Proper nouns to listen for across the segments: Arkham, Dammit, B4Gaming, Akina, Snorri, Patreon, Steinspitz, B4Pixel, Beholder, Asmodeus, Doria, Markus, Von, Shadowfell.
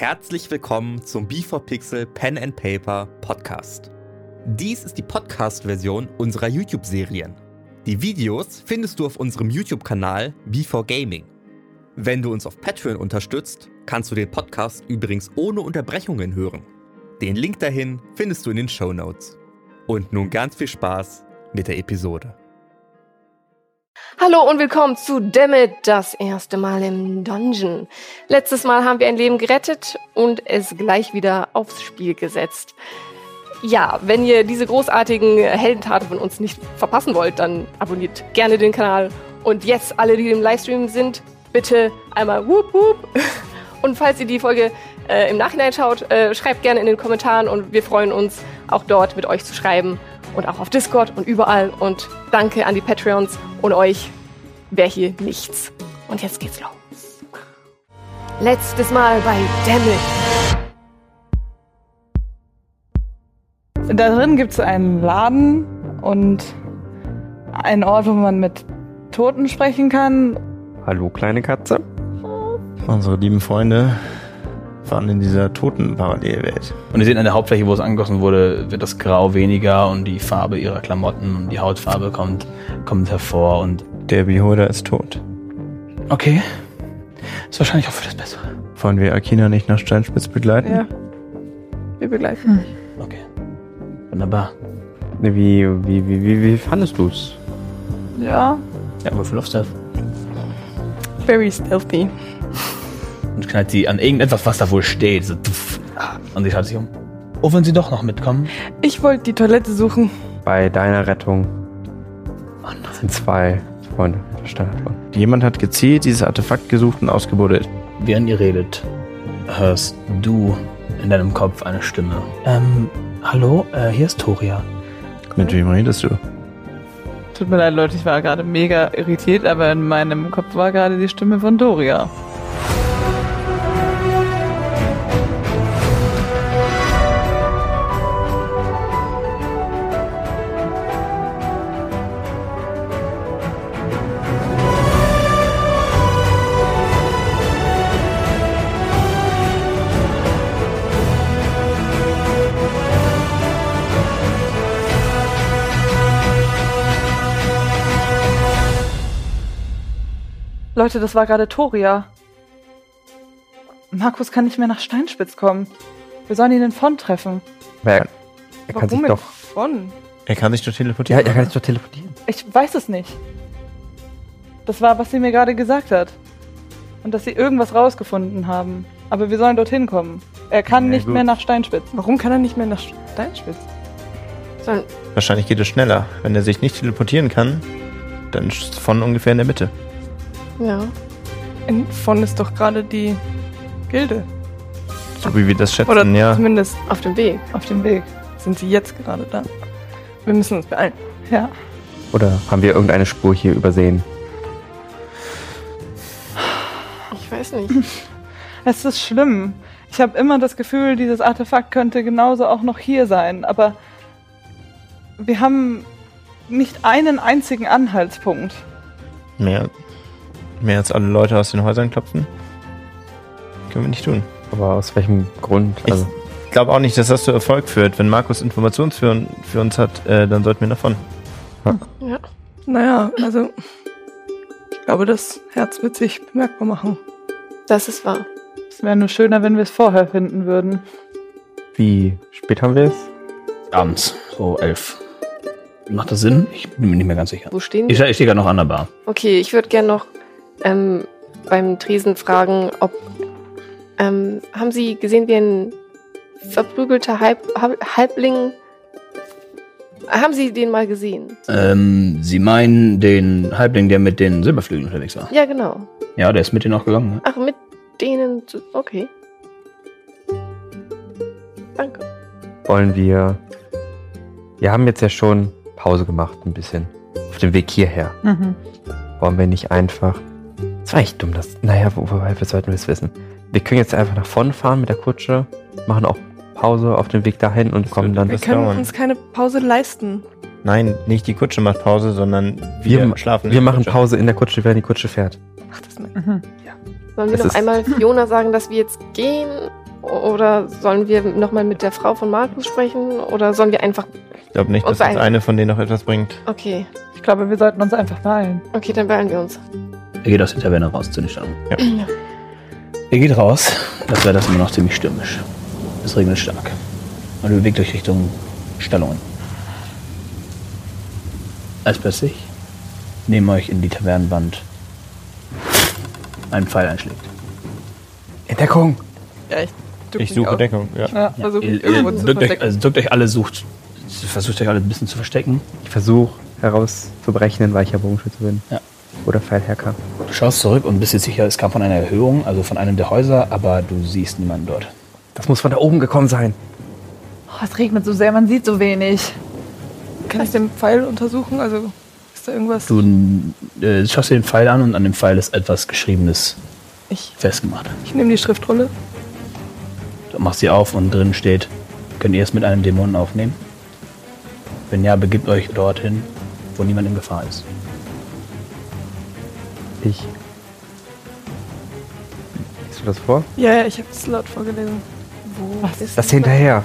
Herzlich willkommen zum B4Pixel Pen and Paper Podcast. Dies ist die Podcast-Version unserer YouTube-Serien. Die Videos findest du auf unserem YouTube-Kanal B4Gaming. Wenn du uns auf Patreon unterstützt, kannst du den Podcast übrigens ohne Unterbrechungen hören. Den Link dahin findest du in den Shownotes. Und nun ganz viel Spaß mit der Episode. Hallo und willkommen zu Dammit, das erste Mal im Dungeon. Letztes Mal haben wir ein Leben gerettet und es gleich wieder aufs Spiel gesetzt. Ja, wenn ihr diese großartigen Heldentaten von uns nicht verpassen wollt, dann abonniert gerne den Kanal. Und jetzt, alle, die im Livestream sind, bitte einmal whoop whoop. Und falls ihr die Folge im Nachhinein schaut, schreibt gerne in den Kommentaren und wir freuen uns, auch dort mit euch zu schreiben. Und auch auf Discord und überall. Und danke an die Patreons. Und euch wäre hier nichts. Und jetzt geht's los. Letztes Mal bei Dammit. Da drin gibt's einen Laden und einen Ort, wo man mit Toten sprechen kann. Hallo, kleine Katze. Unsere lieben Freunde waren in dieser toten Parallelwelt. Und ihr seht an der Hauptfläche, wo es angegossen wurde, wird das Grau weniger und die Farbe ihrer Klamotten und die Hautfarbe kommt hervor und... Der Beholder ist tot. Okay. Ist wahrscheinlich auch für das Bessere. Wollen wir Akina nicht nach Steinspitz begleiten? Ja. Wir begleiten. Okay. Wunderbar. Wie fandest du's? Ja. Ja, aber für Love Stealth. Very stealthy. Und knallt sie an irgendetwas, was da wohl steht. So, und sie schaut sich um. Oh, wenn sie doch noch mitkommen. Ich wollte die Toilette suchen. Bei deiner Rettung. Mann, das sind zwei Freunde. Verstanden. Jemand hat gezielt dieses Artefakt gesucht und ausgebuddelt. Während ihr redet, hörst du in deinem Kopf eine Stimme. Hallo, hier ist Doria. Mit wem redest du? Tut mir leid, Leute, ich war gerade mega irritiert, aber in meinem Kopf war gerade die Stimme von Doria. Leute, das war gerade Doria. Markus kann nicht mehr nach Steinspitz kommen. Wir sollen ihn in Von treffen. Er kann sich doch. Von? Er kann sich doch teleportieren. Ja, er kann sich doch teleportieren. Ich weiß es nicht. Das war, was sie mir gerade gesagt hat. Und dass sie irgendwas rausgefunden haben. Aber wir sollen dorthin kommen. Er kann nicht mehr nach Steinspitz. Warum kann er nicht mehr nach Steinspitz? Wahrscheinlich geht es schneller. Wenn er sich nicht teleportieren kann, dann ist Von ungefähr in der Mitte. Ja. In Von ist doch gerade die Gilde. So wie wir das schätzen, oder ja. Zumindest auf dem Weg. Auf dem Weg. Sind sie jetzt gerade da? Wir müssen uns beeilen. Ja. Oder haben wir irgendeine Spur hier übersehen? Ich weiß nicht. Es ist schlimm. Ich habe immer das Gefühl, dieses Artefakt könnte genauso auch noch hier sein. Aber wir haben nicht einen einzigen Anhaltspunkt. Ja. Mehr als alle Leute aus den Häusern klopfen? Können wir nicht tun. Aber aus welchem Grund? Also ich glaube auch nicht, dass das zu Erfolg führt. Wenn Markus Informationen für uns hat, dann sollten wir davon. Ja. Naja, also ich glaube, das Herz wird sich bemerkbar machen. Das ist wahr. Es wäre nur schöner, wenn wir es vorher finden würden. Wie spät haben wir es? Abends, so 11. Macht das Sinn? Ich bin mir nicht mehr ganz sicher. Wo stehen wir? Ich stehe gerade noch an der Bar. Okay, ich würde gerne noch beim Tresen fragen, ob haben Sie gesehen, wie ein verprügelter Halbling, haben Sie den mal gesehen? Sie meinen den Halbling, der mit den Silberflügeln unterwegs war? Ja, genau. Ja, der ist mit denen auch gegangen. Ne? Ach, mit denen, okay. Danke. Wir haben jetzt ja schon Pause gemacht, ein bisschen, auf dem Weg hierher. Mhm. Wollen wir nicht einfach... Das war echt dumm, naja, wobei sollten wir es wissen. Wir können jetzt einfach nach vorne fahren mit der Kutsche, machen auch Pause auf dem Weg dahin und kommen dann... Wir können uns keine Pause leisten. Nein, nicht die Kutsche macht Pause, sondern wir schlafen. Wir machen Pause in der Kutsche, während die Kutsche fährt. Ach, das ist mein... Ja. Sollen wir noch einmal Fiona sagen, dass wir jetzt gehen? Oder sollen wir nochmal mit der Frau von Markus sprechen? Oder sollen wir einfach... Ich glaube nicht, dass uns eine von denen noch etwas bringt. Okay. Ich glaube, wir sollten uns einfach beeilen. Okay, dann beeilen wir uns. Er geht aus der Taverne raus, zu den Stangen. Ja. Ja. Er geht raus. Das Wetter ist immer noch ziemlich stürmisch. Es regnet stark. Und ihr bewegt euch Richtung Stallungen. Als plötzlich neben euch in die Tavernenwand ein Pfeil einschlägt. Deckung! Ja, ich suche Deckung. Ja. Also drückt euch alle, versucht euch alle ein bisschen zu verstecken. Ich versuche herauszubrechen, weil ich ja Bogenschütze bin. Ja. Oder Pfeilhacker. Du schaust zurück und bist jetzt sicher, es kam von einer Erhöhung, also von einem der Häuser, aber du siehst niemanden dort. Das muss von da oben gekommen sein. Oh, es regnet so sehr, man sieht so wenig. Kann ich den Pfeil untersuchen? Also ist da irgendwas? Du schaust dir den Pfeil an und an dem Pfeil ist etwas Geschriebenes festgemacht. Ich nehme die Schriftrolle. Du machst sie auf und drin steht, könnt ihr es mit einem Dämonen aufnehmen? Wenn ja, begibt euch dorthin, wo niemand in Gefahr ist. Liest du das vor? Ja, ich habe das laut vorgelesen. Wo ist das hinterher?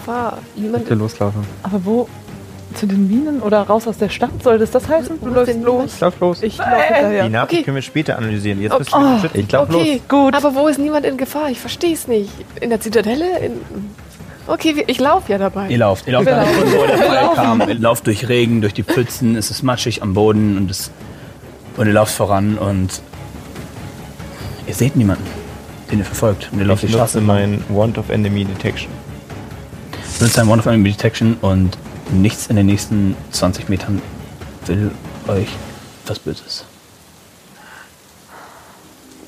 Bitte loslaufen. Aber wo? Zu den Minen oder raus aus der Stadt? Soll das heißen? Du läufst los. Ich lauf los. Ich laufe hinterher. Die Nachricht können wir später analysieren. Jetzt bist du geschützt. Ich lauf los. Gut. Aber wo ist niemand in Gefahr? Ich verstehe es nicht. In der Zitadelle? Okay, ich laufe ja dabei. Ihr lauft da nicht, wo der Fall kam. Ihr lauft durch Regen, durch die Pfützen. Es ist matschig am Boden und ihr lauft voran und ihr seht niemanden, den ihr verfolgt. Und ihr lauft die Straße. Ich nutze mein Wand of Enemy Detection. Du nutzt dein Wand of Enemy Detection und nichts in den nächsten 20 Metern will euch was Böses.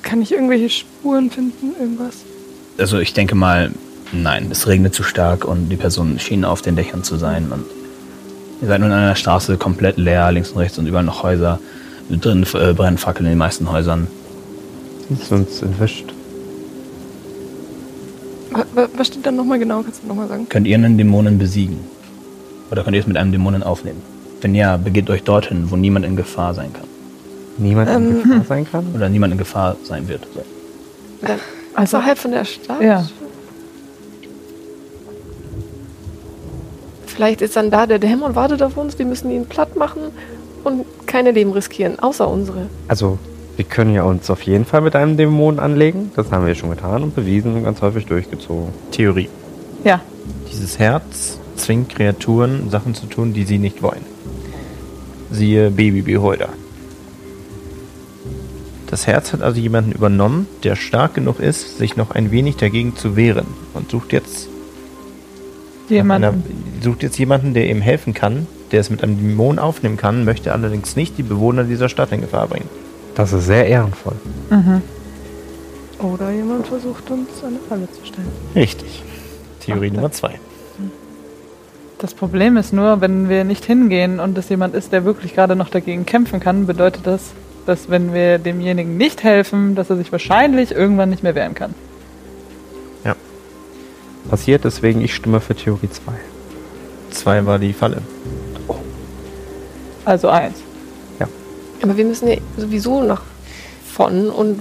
Kann ich irgendwelche Spuren finden, irgendwas? Also ich denke mal, nein, es regnet zu stark und die Personen schienen auf den Dächern zu sein. Und ihr seid nun an einer Straße komplett leer, links und rechts und überall noch Häuser. Drin brennen Fackeln in den meisten Häusern. Ist uns entwischt. Was steht da nochmal genau? Kannst du nochmal sagen? Könnt ihr einen Dämonen besiegen? Oder könnt ihr es mit einem Dämonen aufnehmen? Wenn ja, begebt euch dorthin, wo niemand in Gefahr sein kann. Niemand in Gefahr sein kann? Oder niemand in Gefahr sein wird. So. Also halb von der Stadt? Ja. Vielleicht ist dann da der Dämon, wartet auf uns, wir müssen ihn platt machen und keine Leben riskieren, außer unsere. Also, wir können ja uns auf jeden Fall mit einem Dämon anlegen. Das haben wir schon getan und bewiesen und ganz häufig durchgezogen. Theorie. Ja. Dieses Herz zwingt Kreaturen, Sachen zu tun, die sie nicht wollen. Siehe Baby-Beholder. Das Herz hat also jemanden übernommen, der stark genug ist, sich noch ein wenig dagegen zu wehren und sucht jetzt jemanden, der ihm helfen kann, der es mit einem Dämon aufnehmen kann, möchte allerdings nicht die Bewohner dieser Stadt in Gefahr bringen. Das ist sehr ehrenvoll. Mhm. Oder jemand versucht, uns eine Falle zu stellen. Richtig. Theorie Nummer 2. Das Problem ist nur, wenn wir nicht hingehen und es jemand ist, der wirklich gerade noch dagegen kämpfen kann, bedeutet das, dass wenn wir demjenigen nicht helfen, dass er sich wahrscheinlich irgendwann nicht mehr wehren kann. Ja. Passiert, deswegen ich stimme für Theorie 2. 2 war die Falle. Oh. Also 1. Ja. Aber wir müssen ja sowieso nach vorn und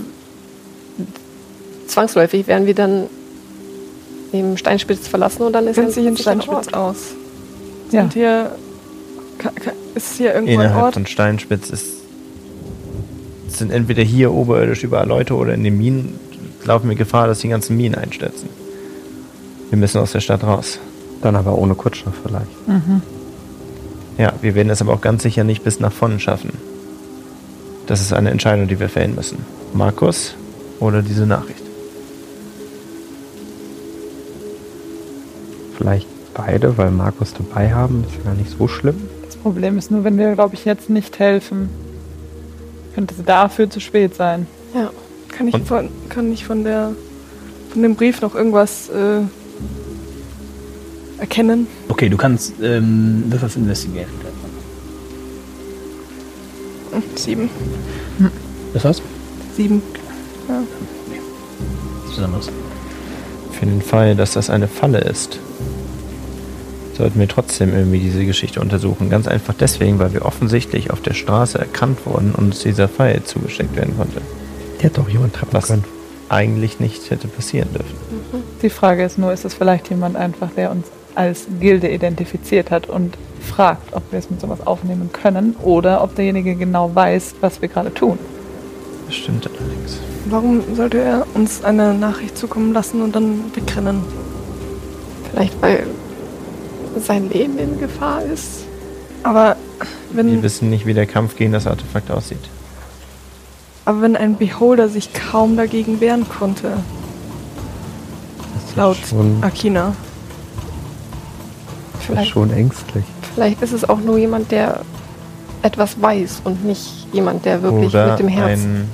zwangsläufig werden wir dann eben Steinspitz verlassen und dann ist es sich in Steinspitz aus. Ja. Und hier ist hier irgendwo innerhalb ein Ort? Von Steinspitz sind entweder hier oberirdisch überall Leute oder in den Minen laufen wir Gefahr, dass die ganzen Minen einstürzen. Wir müssen aus der Stadt raus. Dann aber ohne Kutscher vielleicht. Mhm. Ja, wir werden es aber auch ganz sicher nicht bis nach vorne schaffen. Das ist eine Entscheidung, die wir fällen müssen. Markus oder diese Nachricht? Vielleicht beide, weil Markus dabei haben, ist gar nicht so schlimm. Das Problem ist nur, wenn wir, glaube ich, jetzt nicht helfen, könnte es dafür zu spät sein. Ja, kann ich von dem Brief noch irgendwas erkennen? Okay, du kannst Würfel für Investigation. 7. Das war's? 7. Ja. Was Besonderes. Für den Fall, dass das eine Falle ist, sollten wir trotzdem irgendwie diese Geschichte untersuchen. Ganz einfach deswegen, weil wir offensichtlich auf der Straße erkannt wurden und uns dieser Fall zugesteckt werden konnte. Der hat doch jemand treffen können. eigentlich nicht hätte passieren dürfen. Die Frage ist nur, ist es vielleicht jemand einfach, der uns als Gilde identifiziert hat und fragt, ob wir es mit sowas aufnehmen können oder ob derjenige genau weiß, was wir gerade tun. Das stimmt allerdings. Warum sollte er uns eine Nachricht zukommen lassen und dann wegrennen? Vielleicht, weil sein Leben in Gefahr ist. Aber wenn... Wir wissen nicht, wie der Kampf gegen das Artefakt aussieht. Aber wenn ein Beholder sich kaum dagegen wehren konnte. Laut Akina. Das ist schon ängstlich. Vielleicht ist es auch nur jemand, der etwas weiß und nicht jemand, der wirklich oder mit dem Herzen...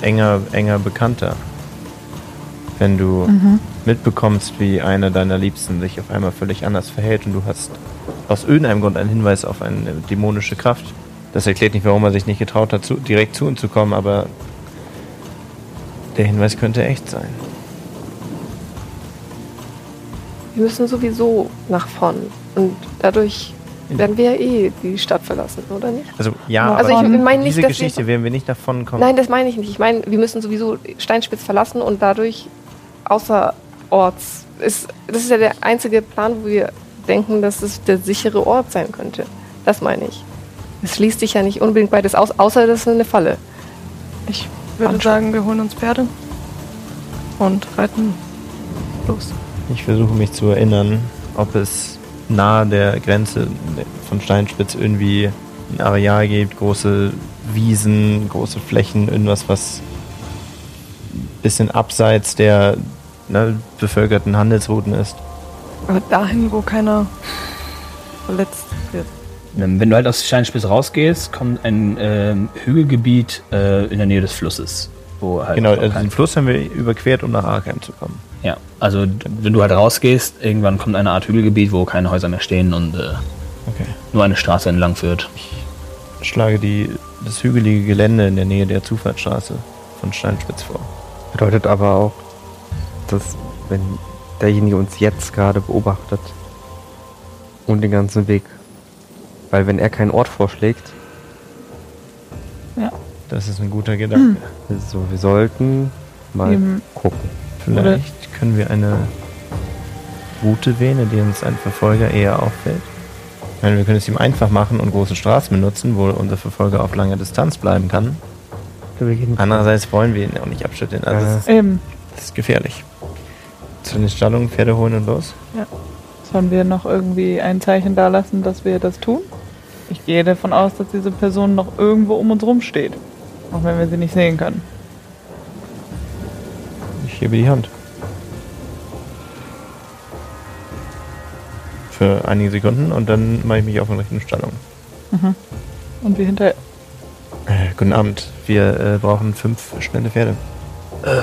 Ein enger Bekannter. Wenn du mitbekommst, wie einer deiner Liebsten sich auf einmal völlig anders verhält und du hast aus irgendeinem Grund einen Hinweis auf eine dämonische Kraft. Das erklärt nicht, warum er sich nicht getraut hat, direkt zu uns zu kommen, aber der Hinweis könnte echt sein. Wir müssen sowieso nach vorn und dadurch werden wir die Stadt verlassen, oder nicht? Also ja, also aber ich meine nicht, diese Geschichte werden wir nicht nach vorn kommen. Nein, das meine ich nicht. Ich meine, wir müssen sowieso Steinspitz verlassen und dadurch außerorts. Das ist ja der einzige Plan, wo wir denken, dass es der sichere Ort sein könnte. Das meine ich. Es schließt sich ja nicht unbedingt beides aus, außer das ist eine Falle. Ich würde sagen, wir holen uns Pferde und reiten los. Ich versuche mich zu erinnern, ob es nahe der Grenze von Steinspitz irgendwie ein Areal gibt, große Wiesen, große Flächen, irgendwas, was ein bisschen abseits der bevölkerten Handelsrouten ist. Aber dahin, wo keiner verletzt wird. Wenn du halt aus Steinspitz rausgehst, kommt ein Hügelgebiet in der Nähe des Flusses. Wo halt genau, also den Fluss haben wir überquert, um nach Arkham zu kommen. Ja, also wenn du halt rausgehst, irgendwann kommt eine Art Hügelgebiet, wo keine Häuser mehr stehen und nur eine Straße entlang führt. Ich schlage das hügelige Gelände in der Nähe der Zufahrtsstraße von Steinspitz vor. Bedeutet aber auch, dass wenn derjenige uns jetzt gerade beobachtet und den ganzen Weg, weil wenn er keinen Ort vorschlägt... Ja. Das ist ein guter Gedanke. So, wir sollten mal gucken. Vielleicht können wir eine Route wählen, die uns ein Verfolger eher auffällt. Ich meine, wir können es ihm einfach machen und große Straßen benutzen, wo unser Verfolger auf langer Distanz bleiben kann. Andererseits wollen wir ihn auch nicht abschütteln. Also das ist gefährlich. Zu den Stallungen, Pferde holen und los. Ja. Sollen wir noch irgendwie ein Zeichen dalassen, dass wir das tun? Ich gehe davon aus, dass diese Person noch irgendwo um uns rumsteht. Auch wenn wir sie nicht sehen können. Ich gebe die Hand. Für einige Sekunden und dann mache ich mich auf in Richtung Stallung. Mhm. Und wir hinterher? Guten Abend. Wir brauchen 5 schnelle Pferde.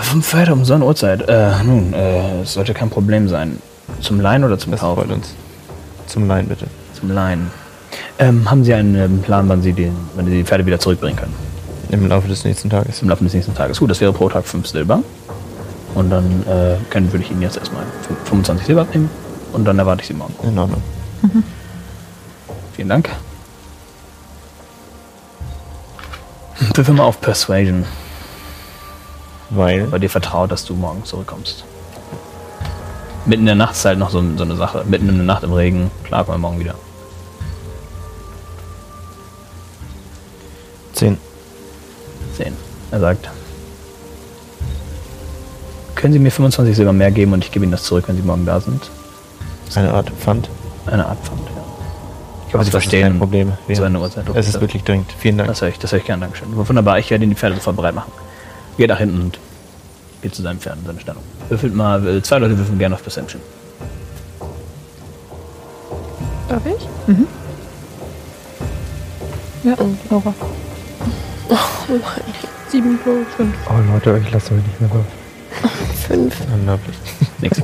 5 Pferde um so eine Uhrzeit? Nun, es sollte kein Problem sein. Zum Leihen oder zum Kauf? Das freut uns. Zum Leihen, bitte. Zum Leihen. Haben Sie einen Plan, wann Sie die Pferde wieder zurückbringen können? Im Laufe des nächsten Tages. Im Laufe des nächsten Tages. Gut, das wäre pro Tag 5 Silber. Und dann würde ich Ihnen jetzt erstmal 25 Silber abnehmen. Und dann erwarte ich Sie morgen. In Ordnung. Vielen Dank. Prüfe mal auf Persuasion. Weil dir vertraut, dass du morgen zurückkommst. Mitten in der Nacht ist halt noch so eine Sache. Mitten in der Nacht im Regen. Klar, kommen wir morgen wieder. 10. Er sagt, können Sie mir 25 Silber mehr geben und ich gebe Ihnen das zurück, wenn Sie morgen da sind? Eine Art Pfand? Eine Art Pfand, ja. Ich glaube, Sie verstehen. Kein Problem. So eine Uhrzeit. Es ist wirklich dringend. Vielen Dank. Das höre ich gerne. Dankeschön. Wunderbar, ich werde Ihnen die Pferde sofort bereit machen. Geht nach hinten und geht zu seinem Pferd in seine Stellung. Würfelt mal, 2 Leute würfeln gerne auf Perception. Darf ich? Mhm. Ja, Nora. Oh nein. 7 + 5. Oh Leute, ich lasse euch nicht mehr drauf. 5. Unglaublich. Nix.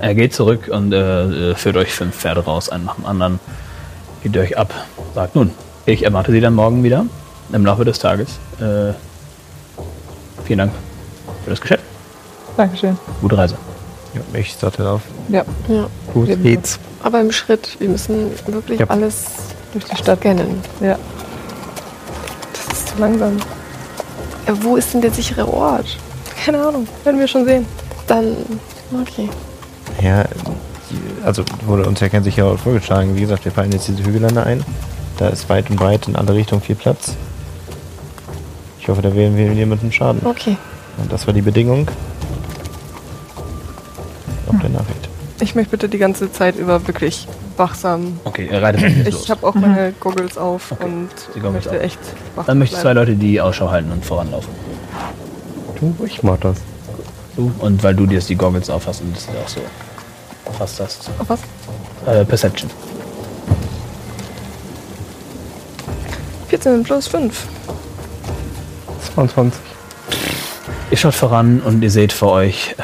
Er geht zurück und führt euch 5 Pferde raus, einen nach dem anderen. Geht euch ab. Sagt, nun, ich erwarte Sie dann morgen wieder, im Laufe des Tages. Vielen Dank für das Geschäft. Dankeschön. Gute Reise. Ja, ich starte auf. Ja. Gut geht's. Aber im Schritt, wir müssen wirklich alles durch die Stadt kennen. Ja. langsam. Wo ist denn der sichere Ort? Keine Ahnung, werden wir schon sehen. Dann, okay. Ja, also wurde uns ja kein sicherer Ort vorgeschlagen. Wie gesagt, wir fallen jetzt diese Hügellande ein. Da ist weit und breit in alle Richtungen viel Platz. Ich hoffe, da wählen wir niemanden Schaden. Okay. Und das war die Bedingung. Auf der Nachricht. Ich möchte bitte die ganze Zeit über wirklich wachsam. Okay, ich habe auch meine Goggles auf und möchte auf. Echt wachsam. Dann möchte ich zwei Leute, die Ausschau halten und voranlaufen. Du, ich mach das. Du? Und weil du dir jetzt die Goggles aufhast und das auch so fast hast. Auf was? Perception. 14 plus 5. 22. Ihr schaut voran und ihr seht vor euch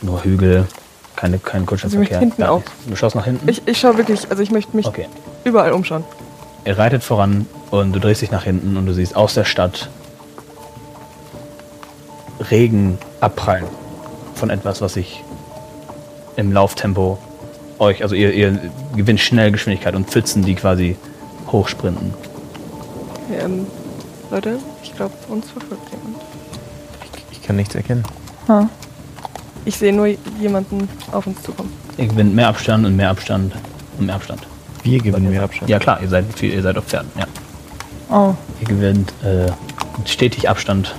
nur Hügel. Kein Kutschenverkehr. Ja, du schaust nach hinten? Ich schaue wirklich, also ich möchte mich überall umschauen. Ihr reitet voran und du drehst dich nach hinten und du siehst aus der Stadt Regen abprallen von etwas, was sich im Lauftempo euch, also ihr gewinnt schnell Geschwindigkeit und Pfützen, die quasi hochsprinten. Okay, Leute, ich glaube, uns verfolgt jemand. Ich kann nichts erkennen. Huh. Ich sehe nur jemanden auf uns zukommen. Ihr gewinnt mehr Abstand und mehr Abstand und mehr Abstand. Wir gewinnen mehr Abstand? Ja klar, ihr seid auf Pferden, ja. Oh. Ihr gewinnt stetig Abstand.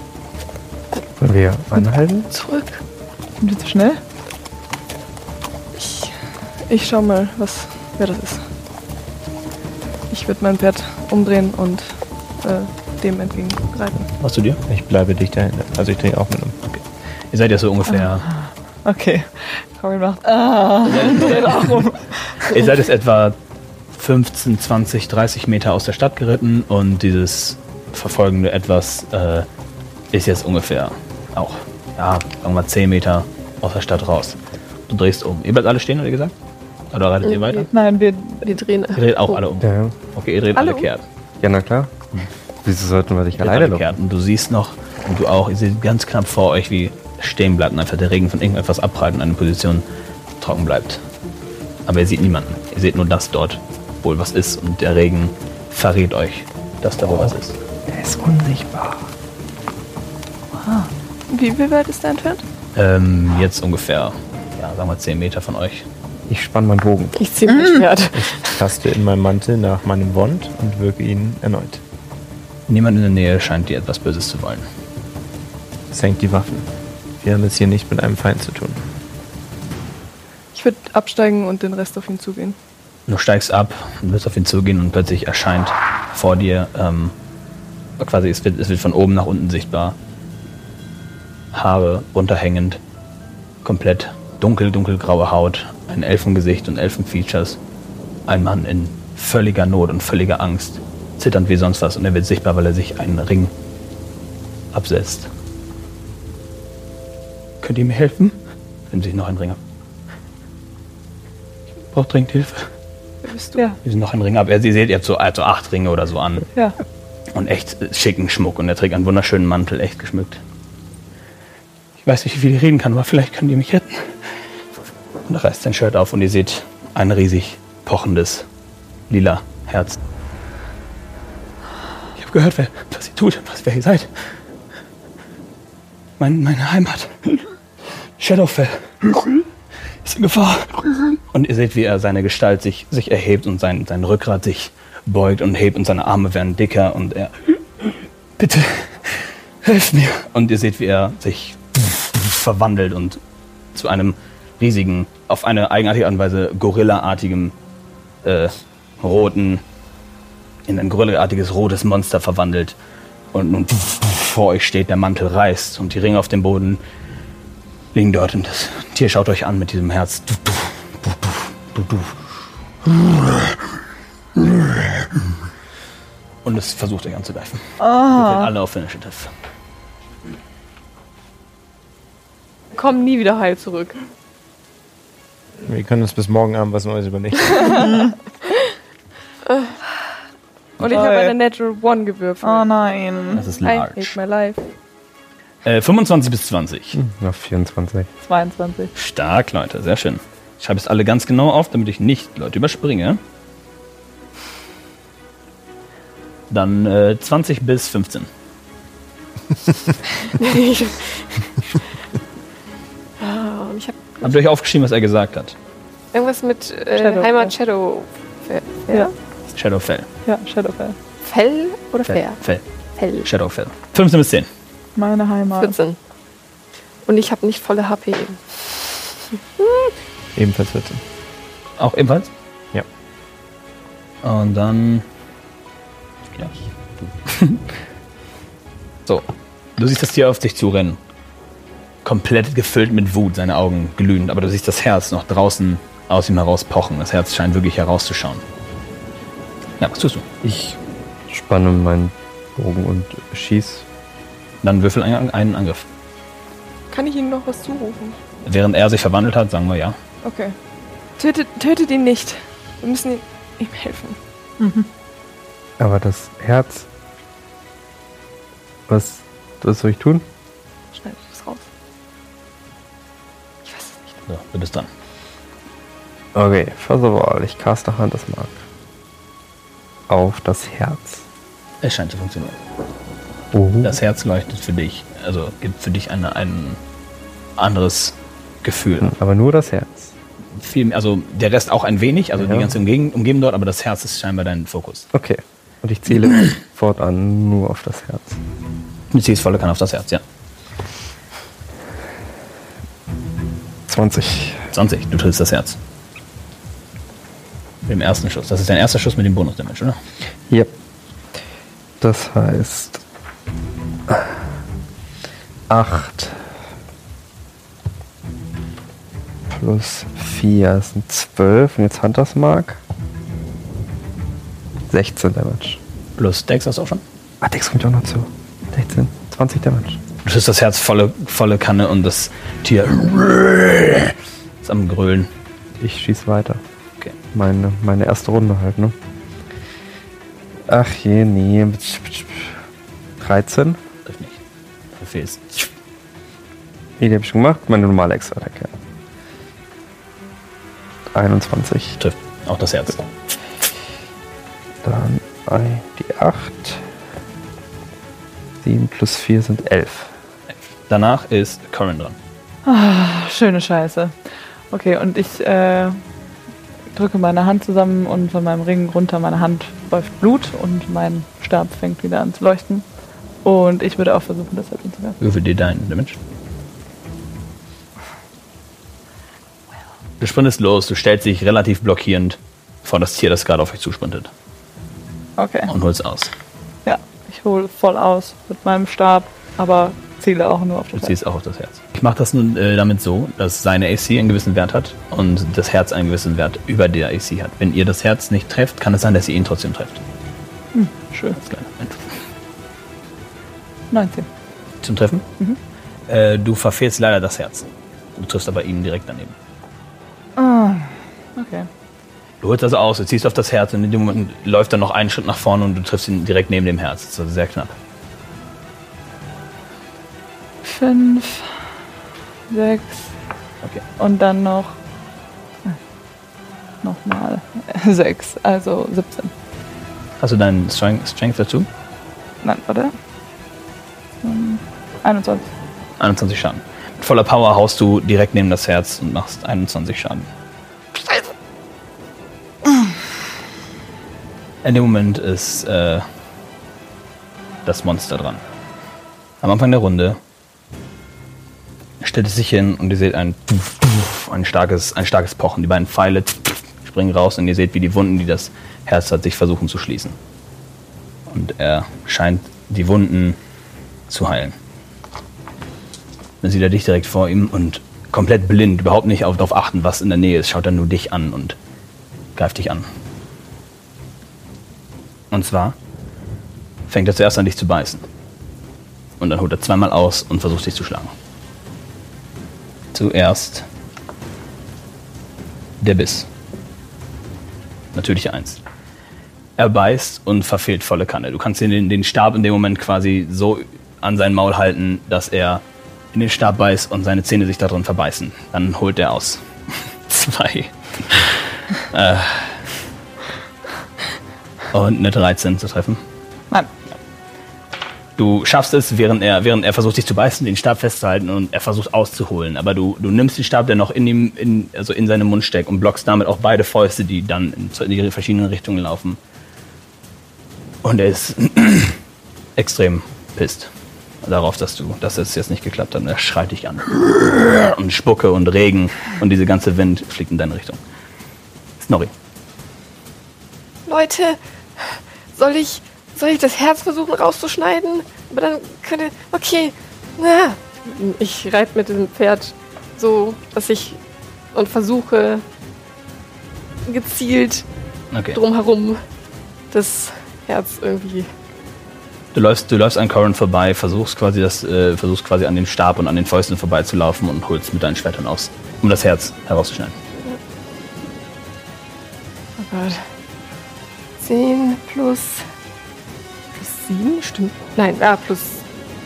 Wollen wir anhalten? Zurück. Sind wir zu schnell? Ich schau mal, wer das ist. Ich würde mein Pferd umdrehen und dem entgegen reiten. Was zu dir? Ich bleibe dich dahinter. Also ich drehe auch mit um. Okay. Ihr seid ja so ungefähr... Okay, Cory macht. Ihr seid jetzt etwa 15, 20, 30 Meter aus der Stadt geritten und dieses verfolgende Etwas ist jetzt ungefähr auch, sagen wir 10 Meter aus der Stadt raus. Du drehst um. Ihr bleibt alle stehen, habt ihr gesagt? Oder reitet ihr weiter? Nein, wir drehen. Ihr dreht auch alle um. Ja, ja. Okay, ihr dreht alle kehrt. Ja, na klar. Wieso sollten wir dich alleine laufen? Und du siehst noch, und du auch, ihr seht ganz knapp vor euch, wie stehen bleibt und einfach der Regen von irgendetwas abprallt und eine Position trocken bleibt. Aber ihr seht niemanden. Ihr seht nur, dass dort wohl was ist und der Regen verrät euch, dass da wohl was ist. Er ist unsichtbar. Wow. Wie weit ist der entfernt? Jetzt ungefähr, sagen wir 10 Meter von euch. Ich spanne meinen Bogen. Ich ziehe mein Schwert. Ich taste in meinem Mantel nach meinem Wand und wirke ihn erneut. Niemand in der Nähe scheint dir etwas Böses zu wollen. Senkt die Waffen. Wir haben es hier nicht mit einem Feind zu tun. Ich würde absteigen und den Rest auf ihn zugehen. Du steigst ab und wirst auf ihn zugehen und plötzlich erscheint vor dir, quasi es wird von oben nach unten sichtbar, Haare runterhängend, komplett dunkelgraue Haut, ein Elfengesicht und Elfenfeatures, ein Mann in völliger Not und völliger Angst, zitternd wie sonst was und er wird sichtbar, weil er sich einen Ring absetzt. Könnt ihr mir helfen? Wenn sich noch ein Ring ab. Ich brauche dringend Hilfe. Wer bist du? Ja. Wir sind noch ein Ring ab. Ihr seht, ihr habt so 8 Ringe oder so an. Ja. Und echt schicken Schmuck. Und er trägt einen wunderschönen Mantel, echt geschmückt. Ich weiß nicht, wie viel ich reden kann, aber vielleicht könnt ihr mich retten. Und er reißt sein Shirt auf und ihr seht ein riesig pochendes lila Herz. Ich habe gehört, was ihr tut und wer ihr seid. Meine Heimat. Shadowfell ist in Gefahr. Und ihr seht, wie er seine Gestalt sich erhebt und sein Rückgrat sich beugt und hebt und seine Arme werden dicker und er... Bitte, helft mir. Und ihr seht, wie er sich verwandelt und zu einem riesigen, auf eine eigenartige Art und Weise gorillaartigem in ein gorillaartiges rotes Monster verwandelt. Und nun vor euch steht, der Mantel reißt und die Ringe auf dem Boden liegen dort. Und das Tier schaut euch an mit diesem Herz. Und es versucht euch anzugreifen. Oh. Ihr seid alle auf Initiative. Wir kommen nie wieder heil zurück. Wir können uns bis morgen Abend was Neues überlegen. Und ich habe eine Natural One gewürfelt. Oh nein. Das ist large. I hate my life. 25 bis 20. Noch 24. 22. Stark, Leute. Sehr schön. Ich schreibe es alle ganz genau auf, damit ich nicht Leute überspringe. Dann 20 bis 15. Habt ihr euch aufgeschrieben, was er gesagt hat? Irgendwas mit Shadow, Heimat Shadowfell. Ja. Shadowfell. Ja, Shadowfell. Fell oder Fair? Fell. Fell. Shadowfell. 15 bis 10. Meine Heimat. 14. Und ich habe nicht volle HP. Ebenfalls 14. Auch ebenfalls? Ja. Und dann... Ja. So. Du siehst das Tier auf dich zurennen. Komplett gefüllt mit Wut, seine Augen glühend. Aber du siehst das Herz noch draußen aus ihm heraus pochen. Das Herz scheint wirklich herauszuschauen. Ja, was tust du? Ich spanne meinen Bogen und schieß. Dann würfel einen Angriff. Kann ich ihm noch was zurufen? Während er sich verwandelt hat, sagen wir ja. Okay. Tötet ihn nicht. Wir müssen ihm helfen. Mhm. Aber das Herz... Was soll ich tun? Schneid das raus. Ich weiß es nicht. So, du bist dran. Okay, first of all, ich caste Hand des Mark. Auf das Herz. Es scheint zu funktionieren. Uhu. Das Herz leuchtet für dich. Also gibt für dich ein anderes Gefühl. Aber nur das Herz. Viel, also der Rest auch ein wenig, also ja. Die ganze Umgebung dort, aber das Herz ist scheinbar dein Fokus. Okay. Und ich zähle fortan nur auf das Herz. Du ziehst volle Kanne auf das Herz, ja. 20. Du triffst das Herz. Mit dem ersten Schuss. Das ist dein erster Schuss mit dem Bonus-Damage, oder? Ja. Yep. Das heißt... 8 plus 4 sind 12. Und jetzt Hunters Mark. 16 Damage. Plus Dex hast du auch schon? Ah, Dex kommt ja auch noch zu. 16, 20 Damage. Das ist das Herz volle Kanne und das Tier ist am Grölen. Ich schieß weiter. Okay. Meine erste Runde halt, ne? Ach je, nee. 13. Darf nicht. Verfehlst. Nee, die hab ich schon gemacht. Meine normale Extra-Attacke. 21. Trifft auch das Herz. Dann die 8. 7 plus 4 sind 11. Danach ist Corin dran. Ah, schöne Scheiße. Okay, und ich drücke meine Hand zusammen und von meinem Ring runter meine Hand läuft Blut und mein Stab fängt wieder an zu leuchten. Und ich würde auch versuchen, das halt zu machen. Würfel dir deinen Damage. Du sprintest los, du stellst dich relativ blockierend vor das Tier, das gerade auf euch zusprintet. Okay. Und holst aus. Ja, ich hole voll aus mit meinem Stab, aber ziele auch nur auf das Herz. Du ziehst auch auf das Herz. Ich mache das nun damit so, dass seine AC einen gewissen Wert hat und das Herz einen gewissen Wert über der AC hat. Wenn ihr das Herz nicht trefft, kann es sein, dass ihr ihn trotzdem trefft. Hm, schön. Ganz kleiner Moment. 19. Zum Treffen? Mhm. Du verfehlst leider das Herz. Du triffst aber ihn direkt daneben. Ah, okay. Du holst also aus, du ziehst auf das Herz und in dem Moment läuft er noch einen Schritt nach vorne und du triffst ihn direkt neben dem Herz. Das ist also sehr knapp. 5, 6 okay. Und dann nochmal 6, also 17. Hast du deinen Strength dazu? Nein, warte. 21. 21 Schaden. Mit voller Power haust du direkt neben das Herz und machst 21 Schaden. Scheiße! In dem Moment ist das Monster dran. Am Anfang der Runde stellt es sich hin und ihr seht ein starkes Pochen. Die beiden Pfeile springen raus und ihr seht, wie die Wunden, die das Herz hat, sich versuchen zu schließen. Und er scheint die Wunden zu heilen. Dann sieht er dich direkt vor ihm und komplett blind, überhaupt nicht darauf achten, was in der Nähe ist, schaut er nur dich an und greift dich an. Und zwar fängt er zuerst an, dich zu beißen. Und dann holt er zweimal aus und versucht, dich zu schlagen. Zuerst der Biss. Natürliche 1. Er beißt und verfehlt volle Kanne. Du kannst den Stab in dem Moment quasi so an sein Maul halten, dass er in den Stab beißt und seine Zähne sich darin verbeißen. Dann holt er aus. 2. Und eine 13 zu treffen. Nein. Du schaffst es, während er versucht, dich zu beißen, den Stab festzuhalten und er versucht auszuholen. Aber du nimmst den Stab, der noch in seinem Mund steckt und blockst damit auch beide Fäuste, die dann in die verschiedenen Richtungen laufen. Und er ist extrem pisst darauf, dass es jetzt nicht geklappt hat. Und er schreit dich an. Und Spucke und Regen und diese ganze Wind fliegt in deine Richtung. Snorri. Leute, soll ich das Herz versuchen rauszuschneiden? Aber dann könnte... Okay. Na. Ich reite mit dem Pferd so, dass ich... Und versuche gezielt drumherum das Herz irgendwie... Du läufst an Corin vorbei, versuchst quasi an dem Stab und an den Fäusten vorbeizulaufen und holst mit deinen Schwertern aus, um das Herz herauszuschneiden. Oh Gott. 10 plus 7, stimmt? Nein, plus 7.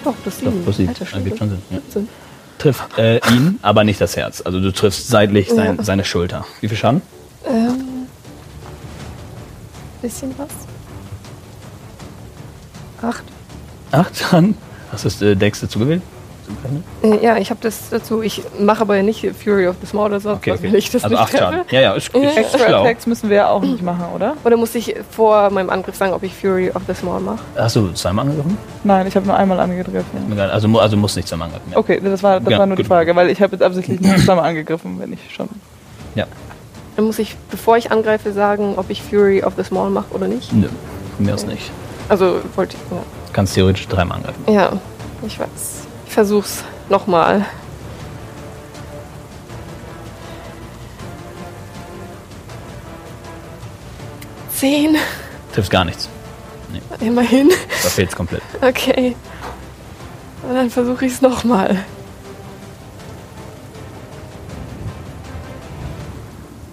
Doch, plus 7. Alter, stimmt. Schon Sinn, ja. Trifft ihn, aber nicht das Herz. Also du triffst seitlich seine Schulter. Wie viel Schaden? Bisschen was. 8. 8 Schaden? Hast du das Dex dazu gewählt? Ja, ich habe das dazu. Ich mache aber nicht Fury of the Small oder so. Okay, okay. Ich das also 8 Schaden. Ja, ist Extra schlau. Attacks müssen wir ja auch nicht machen, oder? Oder muss ich vor meinem Angriff sagen, ob ich Fury of the Small mache? Hast du zweimal angegriffen? Nein, ich habe nur einmal angegriffen. Ja. Also muss nicht zweimal angegriffen. Ja. Okay, das war nur die Frage, weil ich habe jetzt absichtlich nicht zweimal angegriffen, wenn ich schon... Ja. Dann muss ich, bevor ich angreife, sagen, ob ich Fury of the Small mache oder nicht? Nö, von mir aus nicht. Also wollte ich... Ja. Kannst theoretisch dreimal angreifen. Ja, ich weiß. Ich versuch's nochmal. Zehn. Triffst gar nichts. Nee. Immerhin. Das fehlt's komplett. Okay. Und dann versuche ich's nochmal.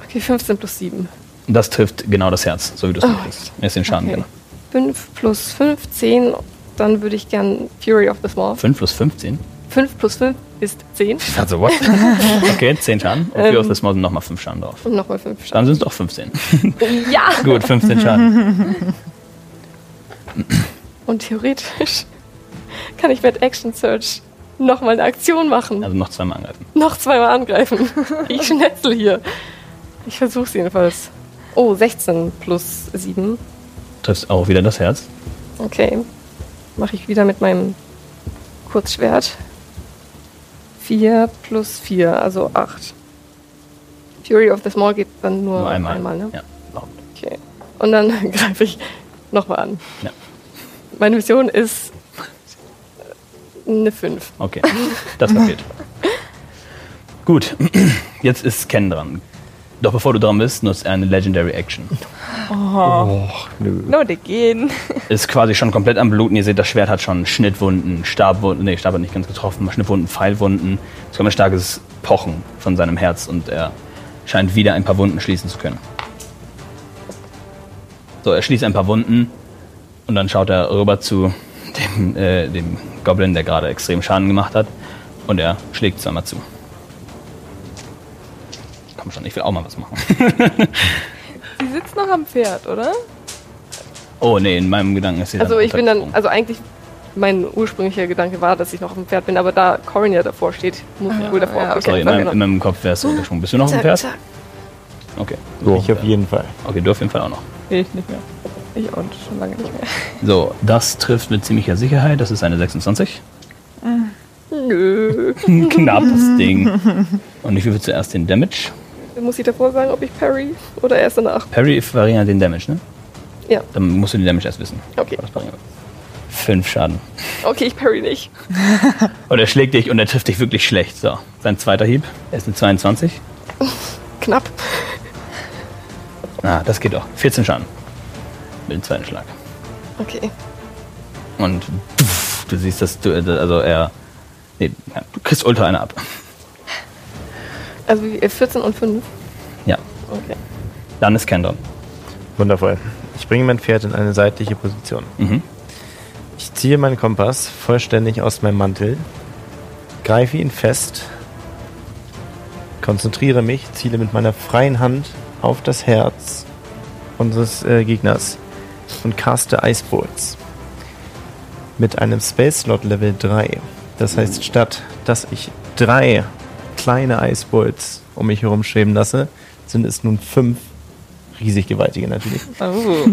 Okay, 15 plus 7. Das trifft genau das Herz, so wie du es machst. Erst den Schaden, genau. 5 plus 5, 10. Dann würde ich gern Fury of the Small. 5 plus 15? 5 plus 5 ist 10. Also what? Okay, 10 Schaden. Und Fury of the Small sind nochmal 5 Schaden drauf. Und nochmal 5 Schaden. Dann sind es doch 15. Ja! Gut, 15 Schaden. Und theoretisch kann ich mit Action Search nochmal eine Aktion machen. Also noch zweimal angreifen. Ich schnetzel hier. Ich versuch's jedenfalls. Oh, 16 plus 7. Triffst auch wieder das Herz. Okay. Mache ich wieder mit meinem Kurzschwert. 4 plus 4, also 8. Fury of the Small geht dann nur einmal, ne? Ja. Okay. Und dann greife ich nochmal an. Ja. Meine Mission ist eine 5. Okay, das passiert. Gut, jetzt ist Ken dran. Doch bevor du dran bist, nutzt er eine Legendary Action. Oh, nö. No, die gehen. Ist quasi schon komplett am Bluten. Ihr seht, das Schwert hat schon Schnittwunden, Stabwunden. Nee, Stab hat nicht ganz getroffen. Schnittwunden, Pfeilwunden. Es kommt ein starkes Pochen von seinem Herz und er scheint wieder ein paar Wunden schließen zu können. So, er schließt ein paar Wunden und dann schaut er rüber zu dem Goblin, der gerade extrem Schaden gemacht hat. Und er schlägt zweimal zu. Komm schon, ich will auch mal was machen. Sie sitzt noch am Pferd, oder? Oh, nee, in meinem Gedanken ist sie eigentlich mein ursprünglicher Gedanke war, dass ich noch auf dem Pferd bin, aber da Corin ja davor steht, muss ich wohl davor abgehen. Sorry, in meinem Kopf wärst du schon. Bist du noch auf dem Pferd? Zack. Okay. So, ich auf jeden Fall. Okay, du auf jeden Fall auch noch. Ich nicht mehr. Ich auch schon lange nicht mehr. So, das trifft mit ziemlicher Sicherheit. Das ist eine 26. Nö. Knappes Ding. Und ich will zuerst den Damage. Muss ich davor sagen, ob ich parry oder erst danach? Parry variiert den Damage, ne? Ja. Dann musst du den Damage erst wissen. Okay. 5 Schaden. Okay, ich parry nicht. Und er schlägt dich und er trifft dich wirklich schlecht. So, sein zweiter Hieb. Er ist eine 22. Knapp. Ah, das geht auch. 14 Schaden. Mit dem zweiten Schlag. Okay. Und du siehst, dass du, also er... Nee, du kriegst ultra eine ab. Also 14 und 5? Ja. Okay. Dann ist Ken dran. Wundervoll. Ich bringe mein Pferd in eine seitliche Position. Mhm. Ich ziehe meinen Kompass vollständig aus meinem Mantel, greife ihn fest, konzentriere mich, ziele mit meiner freien Hand auf das Herz unseres Gegners und caste Ice Bolts. mit einem Space Slot Level 3. Das heißt, statt dass ich 3 kleine Eisbolts um mich herum schweben lasse, sind es nun 5 riesig gewaltige natürlich. Oh.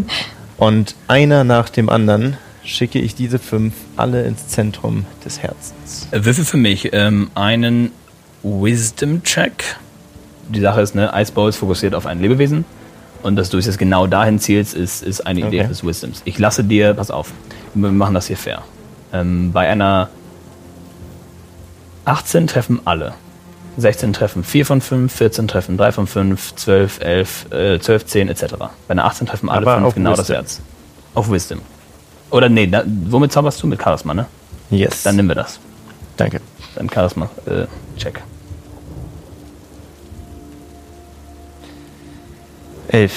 Und einer nach dem anderen schicke ich diese 5 alle ins Zentrum des Herzens. Würfel für mich einen Wisdom-Check. Die Sache ist, ne, Eisball ist fokussiert auf ein Lebewesen. Und dass du es jetzt genau dahin zielst, ist eine Idee des Wisdoms. Ich lasse dir, pass auf, wir machen das hier fair. Bei einer 18 treffen alle. 16 treffen 4 von 5, 14 treffen 3 von 5, 12, 11, 12, 10 etc. Bei einer 18 treffen alle 5 genau das Herz. Auf Wisdom. Oder nee, womit zauberst du? Mit Charisma, ne? Yes. Dann nehmen wir das. Danke. Dann Charisma. Check. 11.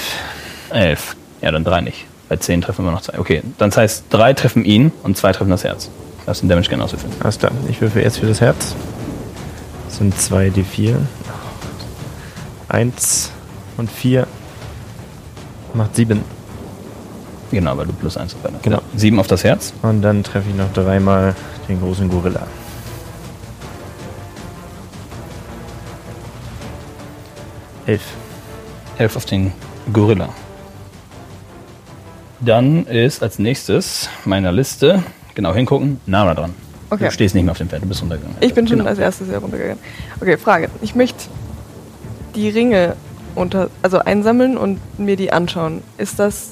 Ja, dann 3 nicht. Bei 10 treffen wir noch 2. Okay, dann das heißt, 3 treffen ihn und 2 treffen das Herz. Lass den Damage gerne auswürfeln. Alles klar, ich würfe erst für das Herz. Das sind 2 D4. 1 und 4 macht 7. Genau, weil du plus 1 auf einer. Genau. 7 auf das Herz. Und dann treffe ich noch 3-mal den großen Gorilla. Elf auf den Gorilla. Dann ist als nächstes meiner Liste, genau hingucken, Nara dran. Okay. Du stehst nicht mehr auf dem Pferd, du bist runtergegangen. Ich bin schon als erstes hier runtergegangen. Okay, Frage. Ich möchte die Ringe einsammeln und mir die anschauen. Ist das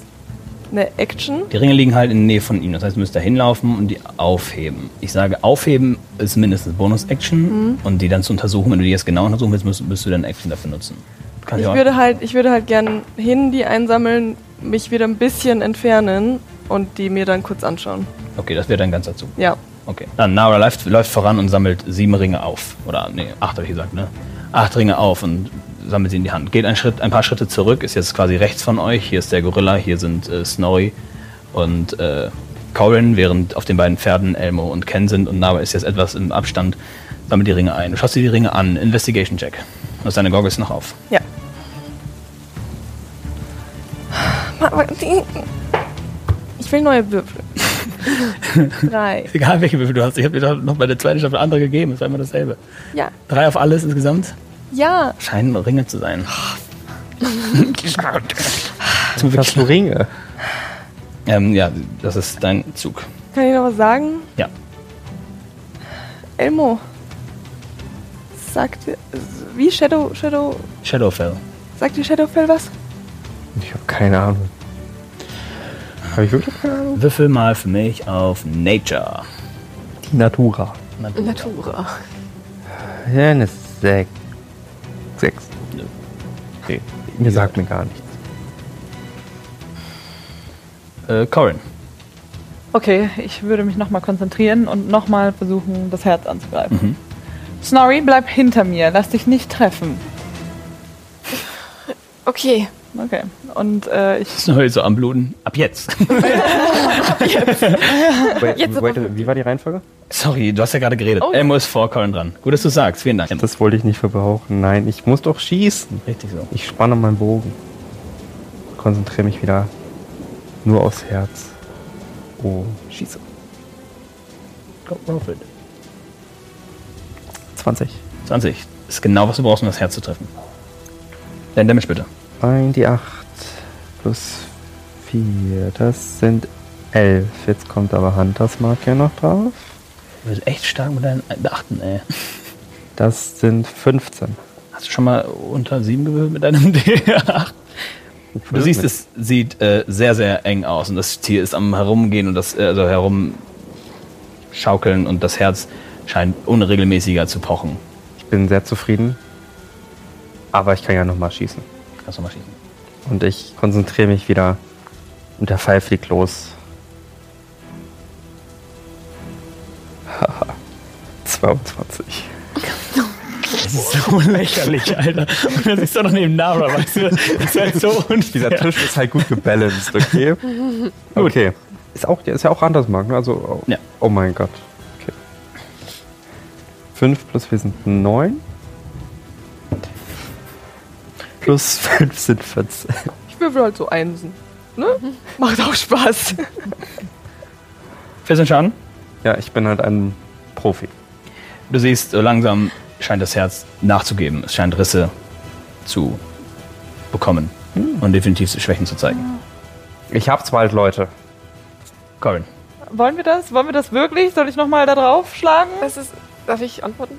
eine Action? Die Ringe liegen halt in der Nähe von ihm. Das heißt, du müsst da hinlaufen und die aufheben. Ich sage, aufheben ist mindestens Bonus-Action. Mhm. Und die dann zu untersuchen, wenn du die jetzt genau untersuchen willst, müsst du dann Action dafür nutzen. Ich würde halt gerne hin, die einsammeln, mich wieder ein bisschen entfernen und die mir dann kurz anschauen. Okay, das wäre dein ganzer Zug. Ja. Okay. Dann Nara läuft voran und sammelt 7 Ringe auf. Oder, nee, 8 habe ich gesagt, ne? 8 Ringe auf und sammelt sie in die Hand. Geht ein paar Schritte zurück, ist jetzt quasi rechts von euch. Hier ist der Gorilla, hier sind Snorri und Corin, während auf den beiden Pferden Elmo und Ken sind. Und Nara ist jetzt etwas im Abstand, sammelt die Ringe ein. Du schaust dir die Ringe an. Investigation-Check. Du hast deine Goggles noch auf. Ja. Ich will neue Würfel. 3. Egal welche Würfel du hast. Ich habe dir noch bei der zweiten Staffel andere gegeben. Es war immer dasselbe. Ja. 3 auf alles insgesamt? Ja. Scheinen Ringe zu sein. Hast du Ringe? Ja, das ist dein Zug. Kann ich noch was sagen? Ja. Elmo. Sagt wie Shadowfell. Sagt dir Shadowfell was? Ich habe keine Ahnung. Habe ich wirklich keine Ahnung? Würfel mal für mich auf Nature. Die Natura. Ja, eine 6. 6. Nö. Okay. Mir sagt mir gar nichts. Corin. Okay, ich würde mich nochmal konzentrieren und nochmal versuchen, das Herz anzugreifen. Mhm. Snorri, bleib hinter mir. Lass dich nicht treffen. Okay. Okay. Und ich... Snorri so am Bluten. Ab jetzt. Wait, wie war die Reihenfolge? Sorry, du hast ja gerade geredet. Oh. Elmo ist vor Corin dran. Gut, dass du sagst. Vielen Dank. Das wollte ich nicht verbrauchen. Nein, ich muss doch schießen. Richtig so. Ich spanne meinen Bogen. Konzentriere mich wieder nur aufs Herz. Oh, schieße. Go roll it. 20. Ist genau, was du brauchst, um das Herz zu treffen. Dein Damage bitte. 1d8 plus 4, das sind 11. Jetzt kommt aber Hunters Mark ja noch drauf. Du bist echt stark mit deinen Beachten, ey. Das sind 15. Hast du schon mal unter 7 gewürfelt mit deinem d8? Du siehst, es sieht sehr, sehr eng aus. Und das Tier ist am Herumgehen und also herumschaukeln und das Herz scheint unregelmäßiger zu pochen. Ich bin sehr zufrieden, aber ich kann ja nochmal schießen. Kannst nochmal schießen. Und ich konzentriere mich wieder und der Pfeil fliegt los. 22. Das ist so lächerlich, Alter. Und das ist doch noch neben Nara, weißt du? Das ist halt so unfair. Dieser Tisch ist halt gut gebalanced, okay? Okay. Ist ja auch anders, Mark, ne? Also, ja. Oh mein Gott. 5 plus 4 sind 9. Plus 5 sind 14. Ich würfel halt so Einsen. Ne? Macht auch Spaß. 14 Schaden. Ja, ich bin halt ein Profi. Du siehst, langsam scheint das Herz nachzugeben. Es scheint Risse zu bekommen und definitiv Schwächen zu zeigen. Ich hab's bald, Leute. Corin. Wollen wir das? Wollen wir das wirklich? Soll ich nochmal da drauf schlagen? Darf ich antworten?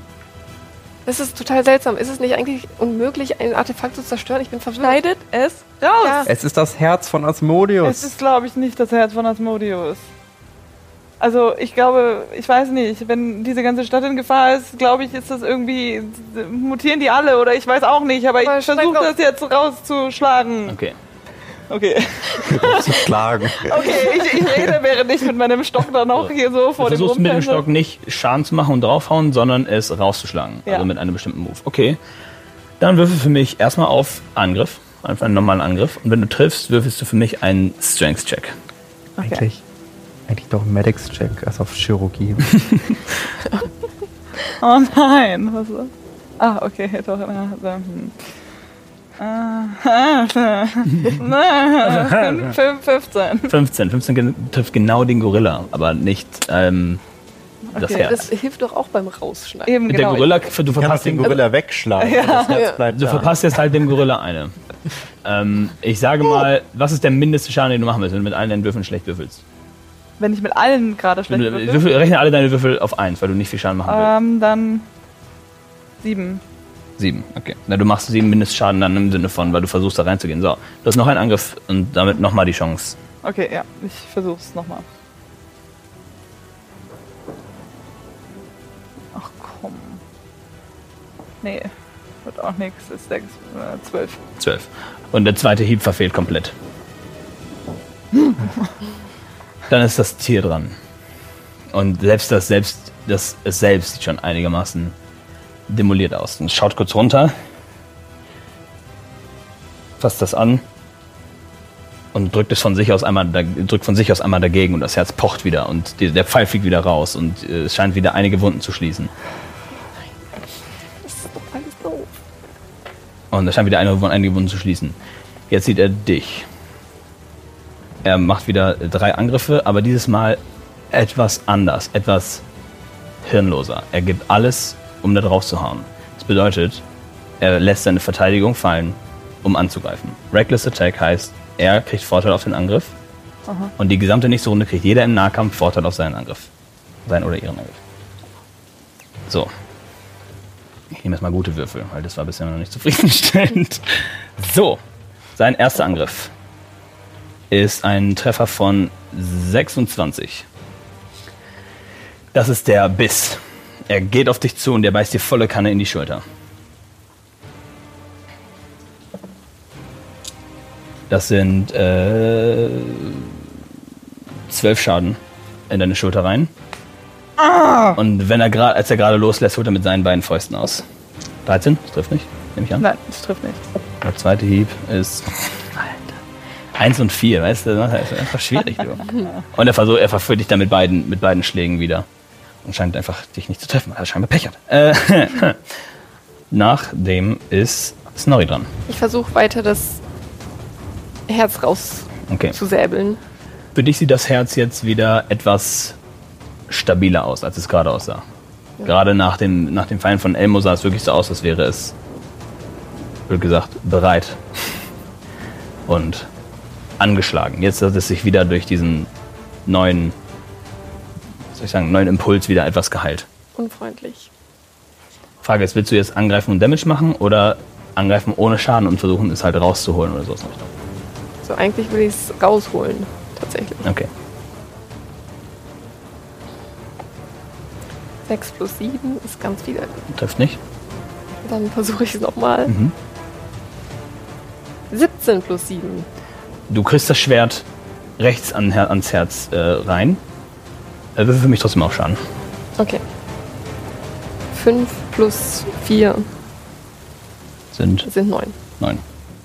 Das ist total seltsam. Ist es nicht eigentlich unmöglich, ein Artefakt zu zerstören? Ich bin verwirrt. Schneidet es raus! Ja. Es ist das Herz von Asmodeus. Es ist, glaube ich, nicht das Herz von Asmodeus. Also, ich glaube, ich weiß nicht, wenn diese ganze Stadt in Gefahr ist, glaube ich, ist das irgendwie, mutieren die alle oder ich weiß auch nicht, aber ich versuche das jetzt rauszuschlagen. Okay. Rauszuschlagen. Okay, ich rede während ich mit meinem Stock dann auch hier so vor dem Rumpensel. Du versuchst mit dem Stock nicht Schaden zu machen und draufhauen, sondern es rauszuschlagen, ja. Also mit einem bestimmten Move. Okay, dann würfel für mich erstmal auf Angriff, einfach einen normalen Angriff und wenn du triffst, würfelst du für mich einen Strength-Check. Okay. Eigentlich doch ein Medics-Check, also auf Chirurgie. Oh nein, was ist das? Ah, okay, doch. Nein, 15 trifft genau den Gorilla, aber nicht das Herz. Das hilft doch auch beim Rausschneiden. Eben, genau. Der Gorilla, du verpasst den Gorilla wegschlagen. Ja. Das Herz bleibt du verpasst jetzt halt dem Gorilla eine. Ich sage mal, was ist der mindeste Schaden, den du machen willst, wenn du mit allen deinen Würfeln schlecht würfelst? Wenn ich mit allen gerade schlecht würfel? Rechne alle deine Würfel auf 1, weil du nicht viel Schaden machen willst. Dann 7. 7, okay. Na, du machst 7 Mindestschaden dann im Sinne von, weil du versuchst da reinzugehen. So, du hast noch einen Angriff und damit nochmal die Chance. Okay, ja, ich versuch's nochmal. Ach komm. Nee, wird auch nix. Ist 6, 12. 12. Und der zweite Hieb verfehlt komplett. Dann ist das Tier dran. Und selbst sieht schon einigermaßen demoliert aus. Und schaut kurz runter, fasst das an und drückt von sich aus einmal dagegen und das Herz pocht wieder und der Pfeil fliegt wieder raus und es scheint wieder einige Wunden zu schließen. Das ist doch alles doof. Und es scheint wieder einige Wunden zu schließen. Jetzt sieht er dich. Er macht wieder 3 Angriffe, aber dieses Mal etwas anders, etwas hirnloser. Er gibt alles, um da drauf zu hauen. Das bedeutet, er lässt seine Verteidigung fallen, um anzugreifen. Reckless Attack heißt, er kriegt Vorteil auf den Angriff. Aha. Und die gesamte nächste Runde kriegt jeder im Nahkampf Vorteil auf seinen Angriff. Seinen oder ihren Angriff. So. Ich nehme jetzt mal gute Würfel, weil das war bisher noch nicht zufriedenstellend. So. Sein erster Angriff ist ein Treffer von 26. Das ist der Biss. Er geht auf dich zu und er beißt dir volle Kanne in die Schulter. Das sind 12 Schaden in deine Schulter rein. Ah! Und als er gerade loslässt, holt er mit seinen beiden Fäusten aus. 13? Das trifft nicht, nehme ich an. Nein, das trifft nicht. Der zweite Hieb ist... 1 und 4, weißt du, das ist einfach schwierig. Du. Und er verführt dich dann mit beiden Schlägen wieder. Und scheint einfach dich nicht zu treffen, weil er scheinbar Pech hat. Nachdem ist Snorri dran. Ich versuche weiter das Herz zu säbeln. Für dich sieht das Herz jetzt wieder etwas stabiler aus, als es gerade aussah. Ja. Gerade nach dem Fallen von Elmo sah es wirklich so aus, als wäre es, blöd gesagt, bereit. Und angeschlagen. Jetzt hat es sich wieder durch diesen neuen Impuls wieder etwas geheilt. Unfreundlich. Frage ist, willst du jetzt angreifen und Damage machen oder angreifen ohne Schaden und versuchen, es halt rauszuholen oder so? So, eigentlich will ich es rausholen, tatsächlich. Okay. 6 + 7 ist ganz viel. Trifft nicht. Dann versuche ich es nochmal. 17 + 7. Du kriegst das Schwert rechts ans Herz rein. Würfel für mich trotzdem auch Schaden. Okay. 5 + 4 sind 9.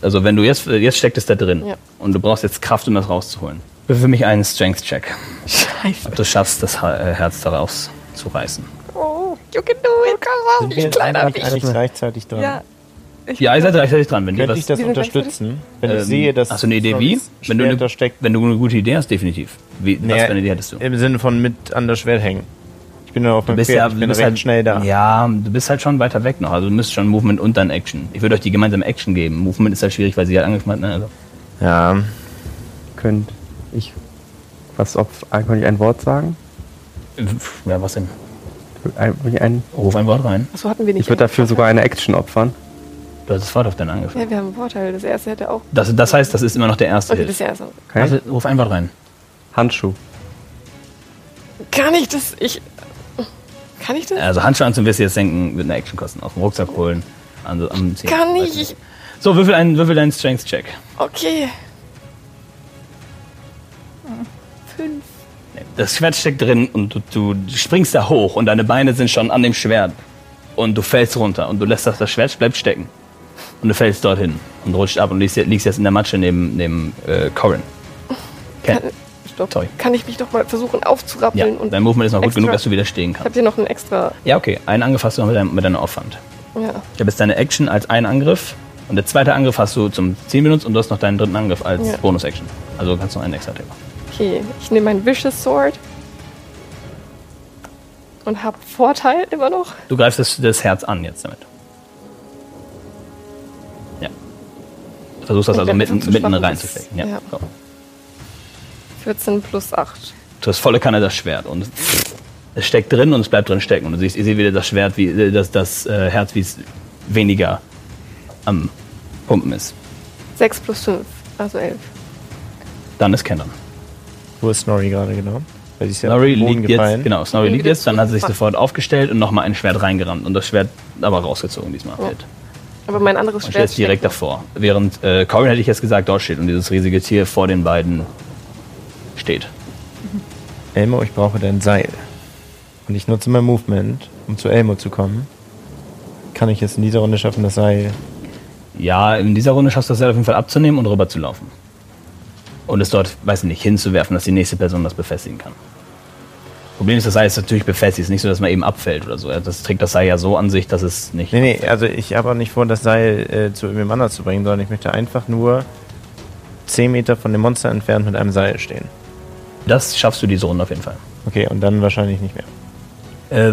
Also wenn du jetzt steckt es da drin. Ja. Und du brauchst jetzt Kraft, um das rauszuholen. Würfel für mich einen Strength-Check. Scheiße. Ob du schaffst, das Herz daraus zu reißen. Oh, you can do it. Sind wir jetzt gleichzeitig dran? Ja. Ja, ihr seid gleichzeitig dran. Wenn könnte ich das unterstützen, wenn ich sehe, dass... Hast du eine Idee, wie? Wenn du eine gute Idee hast, definitiv. Wie, naja, was für eine Idee hättest du? Im Sinne von mit an das Schwert hängen. Ich bin ja auf dem Pferd, ja, ich bin recht halt schnell da. Ja, du bist halt schon weiter weg noch. Also du müsst schon Movement und dann Action. Ich würde euch die gemeinsame Action geben. Movement ist halt schwierig, weil sie halt angegriffen hat. Ne? Also. Ja. Könnt ich... Kann ich ein Wort sagen? Ja, was denn? Ruf ein Wort rein. Achso, hatten wir nicht. Ich würde dafür sogar eine Action opfern. Du hast das Wort auf deinen Angriff. Ja, wir haben einen Vorteil. Das erste hätte auch... Das heißt, das ist immer noch der erste. Okay, das erste. Okay. Also, ruf ein Wort rein. Handschuh. Kann ich das? Also Handschuhe anziehen, wirst du jetzt denken, wird eine Action kosten. Auf dem Rucksack holen. Kann ich? So, würfel deinen Strength-Check. Okay. 5. Das Schwert steckt drin und du springst da hoch und deine Beine sind schon an dem Schwert. Und du fällst runter und du lässt das Schwert bleibt stecken. Und du fällst dorthin und rutscht ab und liegst jetzt in der Matsche neben Corin. Kann ich mich doch mal versuchen aufzurappeln? Ja, und dein Movement ist noch gut genug, dass du wieder stehen kannst. Ich hab hier noch einen extra... Ja, okay. Einen Angriff hast du noch mit deinem Aufwand. Ja. Ich habe jetzt deine Action als einen Angriff und der zweite Angriff hast du zum Ziehen benutzt und du hast noch deinen dritten Angriff als Bonus-Action. Also kannst du noch einen extra Thema. Okay, ich nehme mein Vicious Sword und habe Vorteil immer noch. Du greifst das Herz an jetzt damit. Ja. Versuchst das also mitten reinzustecken. Ja. 14 plus 8. Du hast volle Kanne das Schwert und es steckt drin und es bleibt drin stecken. Und ihr seht wieder das Schwert, wie das Herz, wie es weniger am Pumpen ist. 6 plus 5, also 11. Dann ist Kendall. Wo ist Snorri gerade genau? Weil sie ist ja Snorri liegt gefallen. Jetzt, genau, Snorri liegt jetzt, dann hat sie sich sofort aufgestellt und nochmal ein Schwert reingerammt und das Schwert aber rausgezogen diesmal. Ja. Aber mein anderes Schwert ist direkt davor. Während Corin hätte ich jetzt gesagt, dort steht und dieses riesige Tier vor den beiden steht. Mhm. Elmo, ich brauche dein Seil. Und ich nutze mein Movement, um zu Elmo zu kommen. Kann ich es in dieser Runde schaffen, das Seil? Ja, in dieser Runde schaffst du das Seil auf jeden Fall abzunehmen und rüber zu laufen. Und es dort, weiß ich nicht, hinzuwerfen, dass die nächste Person das befestigen kann. Problem ist, das Seil ist natürlich befestigt. Es ist nicht so, dass man eben abfällt oder so. Das trägt das Seil ja so an sich, dass es nicht... Nee, also ich habe auch nicht vor, das Seil zu irgendjemand anders zu bringen, sondern ich möchte einfach nur 10 Meter von dem Monster entfernt mit einem Seil stehen. Das schaffst du diese Runde auf jeden Fall. Okay, und dann wahrscheinlich nicht mehr.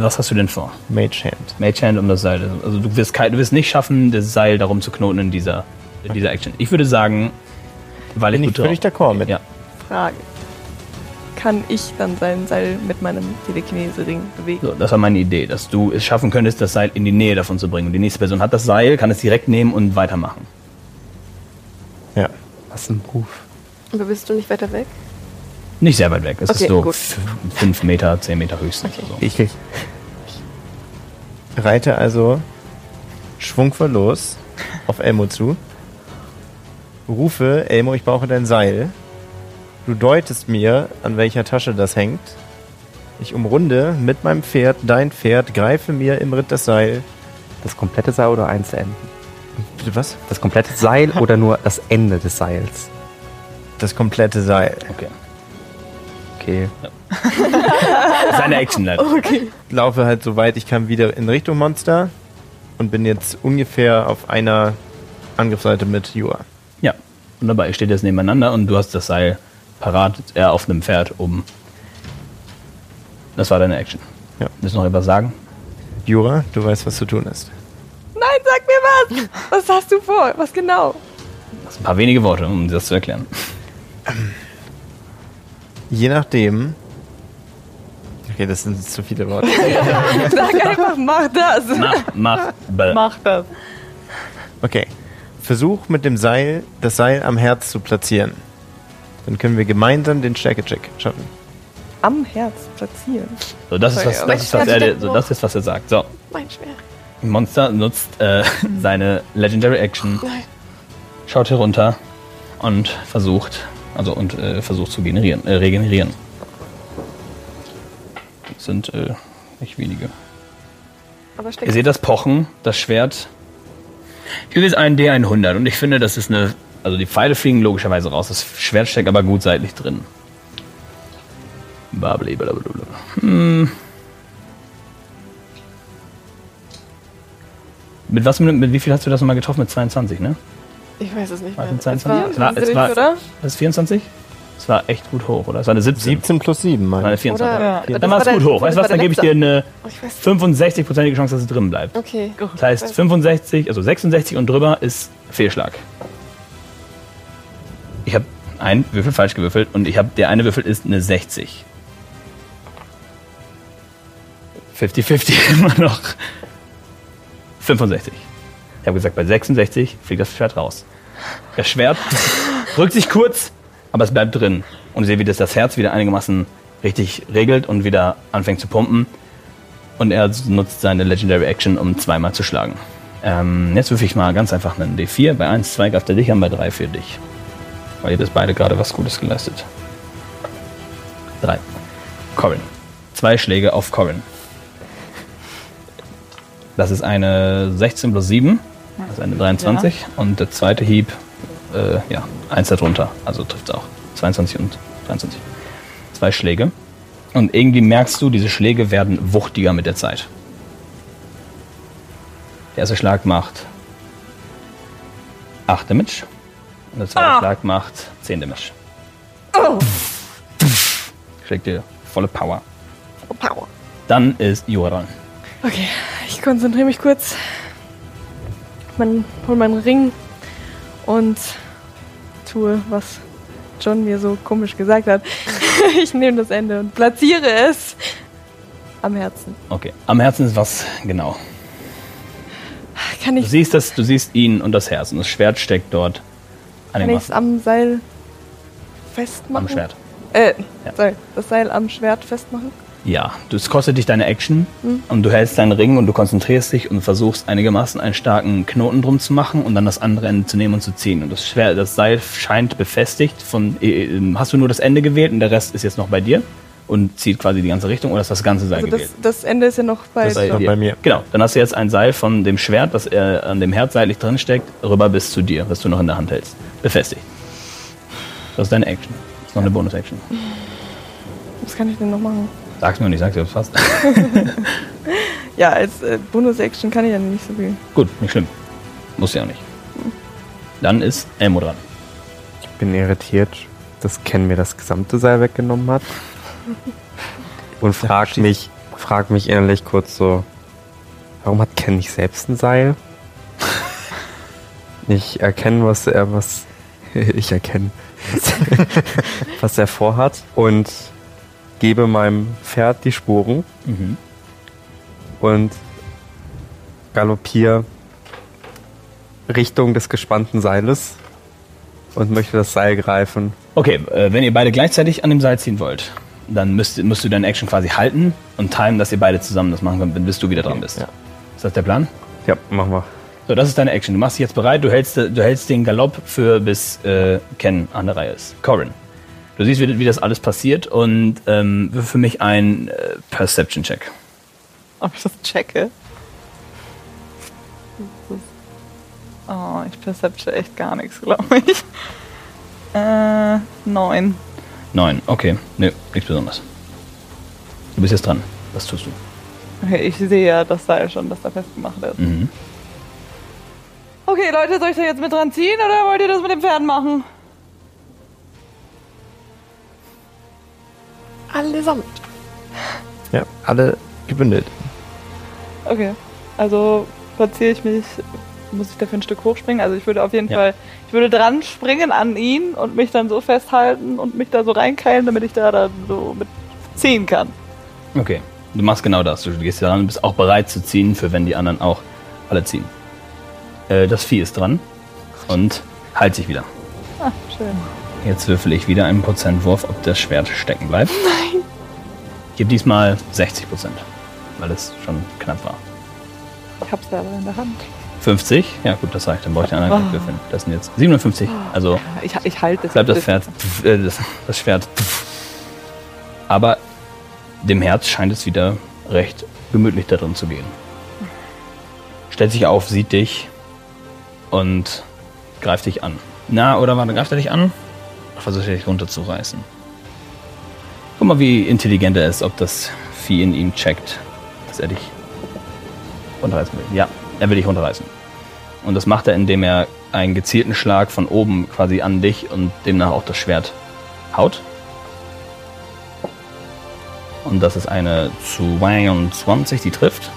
Was hast du denn vor? Mage Hand. Mage Hand um das Seil. Also du wirst nicht schaffen, das Seil darum zu knoten in dieser Action. Ich würde sagen... Weil ich völlig d'accord mit. Ja. Frage. Kann ich dann sein Seil mit meinem Telekinese-Ring bewegen? So, das war meine Idee, dass du es schaffen könntest, das Seil in die Nähe davon zu bringen. Und die nächste Person hat das Seil, kann es direkt nehmen und weitermachen. Ja. Was ein Ruf. Aber bist du nicht weiter weg? Nicht sehr weit weg. Es ist so 5 Meter, 10 Meter höchstens. Okay. So. Ich reite also schwungvoll los auf Elmo zu. Rufe, Elmo, ich brauche dein Seil. Du deutest mir, an welcher Tasche das hängt. Ich umrunde mit meinem Pferd dein Pferd, greife mir im Ritt das Seil. Das komplette Seil oder eins der Enden? Bitte was? Das komplette Seil oder nur das Ende des Seils? Das komplette Seil. Okay. Ja. Das ist eine Action, leider. Okay. Ich laufe halt so weit ich kann wieder in Richtung Monster und bin jetzt ungefähr auf einer Angriffsseite mit Jua. Ja, wunderbar. Ihr steht jetzt nebeneinander und du hast das Seil parat, auf einem Pferd oben. Das war deine Action. Ja. Willst du noch etwas sagen? Jura, du weißt, was zu tun ist. Nein, sag mir was! Was hast du vor? Was genau? Das sind ein paar wenige Worte, um dir das zu erklären. Je nachdem... Okay, das sind jetzt zu viele Worte. Sag einfach, mach das! Mach das. Okay. Versuch mit dem Seil, das Seil am Herz zu platzieren. Dann können wir gemeinsam den Stärke-Check schaffen. Am Herz platzieren? So, das ist, was er sagt. So. Mein Schwert. Monster nutzt seine Legendary Action. Nein. Schaut hier runter und versucht zu regenerieren. Das sind nicht wenige. Aber ihr seht das Pochen, das Schwert. Hier ist ein D100 und ich finde, das ist eine... Also die Pfeile fliegen logischerweise raus, das Schwert steckt aber gut seitlich drin. Blablabla. Mit wie viel hast du das nochmal getroffen? Mit 22, ne? Ich weiß es nicht mehr. Mit 22? Es war, das ist 24? Es war echt gut hoch, oder? Es war eine 17. 17 plus 7, meine ich. Eine 24. Oder, ja. Dann war es gut hoch. Weißt du was, dann gebe ich dir eine 65%ige Chance, dass es drin bleibt. Okay. Gut. Das heißt, 65, also 66 und drüber ist Fehlschlag. Ich habe einen Würfel falsch gewürfelt und der eine Würfel ist eine 60. 50-50 immer noch. 65. Ich habe gesagt, bei 66 fliegt das Schwert raus. Das Schwert rückt sich kurz, aber es bleibt drin. Und ich sehe, wie das Herz wieder einigermaßen richtig regelt und wieder anfängt zu pumpen. Und er nutzt seine Legendary Action, um zweimal zu schlagen. Jetzt würfe ich mal ganz einfach einen D4. Bei 1, 2 gab es dich an, bei 3 für dich. Weil ihr das beide gerade was Gutes geleistet. 3. Corin. 2 Schläge auf Corin. Das ist eine 16 plus 7, das ist eine 23. Ja. Und der zweite Hieb, 1 darunter, also trifft es auch. 22 und 23. 2 Schläge. Und irgendwie merkst du, diese Schläge werden wuchtiger mit der Zeit. Der erste Schlag macht 8 Damage. Und der zweite Schlag macht 10 Damage. Oh. Schlägt dir volle Power. Power. Dann ist Joran. Okay, ich konzentriere mich kurz. Hol meinen Ring und tue, was John mir so komisch gesagt hat. Ich nehme das Ende und platziere es am Herzen. Okay, am Herzen ist was genau? Du siehst ihn und das Herz und das Schwert steckt dort. Kann ich es am Seil festmachen? Am Schwert. Das Seil am Schwert festmachen? Ja, das kostet dich deine Action und du hältst deinen Ring und du konzentrierst dich und versuchst einigermaßen einen starken Knoten drum zu machen und dann das andere Ende zu nehmen und zu ziehen. Und das Seil scheint befestigt. Hast du nur das Ende gewählt und der Rest ist jetzt noch bei dir und zieht quasi die ganze Richtung, oder ist das ganze Seil gewählt? Das Ende ist ja noch bei mir. Genau, dann hast du jetzt ein Seil von dem Schwert, was an dem Herz seitlich drin steckt, rüber bis zu dir, was du noch in der Hand hältst. Befestigt. Das ist deine Action. Das ist noch eine Bonus-Action. Was kann ich denn noch machen? Sag's mir nicht, sag's dir, ob es passt. Ja, als Bonus-Action kann ich ja nicht so viel. Gut, nicht schlimm. Muss ja auch nicht. Dann ist Elmo dran. Ich bin irritiert, dass Ken mir das gesamte Seil weggenommen hat. Und frag mich innerlich kurz so, warum hat Ken nicht selbst ein Seil? Ich erkenne, was er vorhat. Und gebe meinem Pferd die Sporen und galoppiere Richtung des gespannten Seiles und möchte das Seil greifen. Okay, wenn ihr beide gleichzeitig an dem Seil ziehen wollt, dann müsst du deine Action quasi halten und timen, dass ihr beide zusammen das machen könnt, bis du wieder dran bist. Ja. Ist das der Plan? Ja, machen wir. So, das ist deine Action. Du machst dich jetzt bereit, du hältst den Galopp bis Ken an der Reihe ist. Corin. Du siehst, wie das alles passiert und für mich ein Perception-Check. Ob ich das checke? Oh, ich percepte echt gar nichts, glaube ich. 9. 9, okay. Nö, nichts Besonderes. Du bist jetzt dran. Was tust du? Okay, ich sehe ja das Seil schon, das da festgemacht ist. Mhm. Okay, Leute, soll ich da jetzt mit dran ziehen oder wollt ihr das mit dem Pferd machen? Allesamt. Ja, alle gebündelt. Okay, also platziere ich mich, muss ich dafür ein Stück hochspringen? Also ich würde auf jeden Fall, dran springen an ihn und mich dann so festhalten und mich da so reinkeilen, damit ich da dann so mitziehen kann. Okay, du machst genau das. Du gehst da ran und bist auch bereit zu ziehen, für wenn die anderen auch alle ziehen. Das Vieh ist dran und heilt sich wieder. Ah, schön. Jetzt würfel ich wieder einen Prozentwurf, ob das Schwert stecken bleibt. Nein. Ich gebe diesmal 60%, weil es schon knapp war. Ich hab's da aber in der Hand. 50? Ja gut, das reicht. Dann brauche ich einen anderen Würfeln. Das sind jetzt 57. Also ich halte es. Bleibt das Schwert. Das Schwert. Aber dem Herz scheint es wieder recht gemütlich da drin zu gehen. Stellt sich auf, sieht dich und greift dich an. Na, oder wann greift er dich an? Versucht dich runterzureißen. Guck mal, wie intelligent er ist, ob das Vieh in ihm checkt, dass er dich runterreißen will. Ja, er will dich runterreißen. Und das macht er, indem er einen gezielten Schlag von oben quasi an dich und demnach auch das Schwert haut. Und das ist eine 22, die trifft.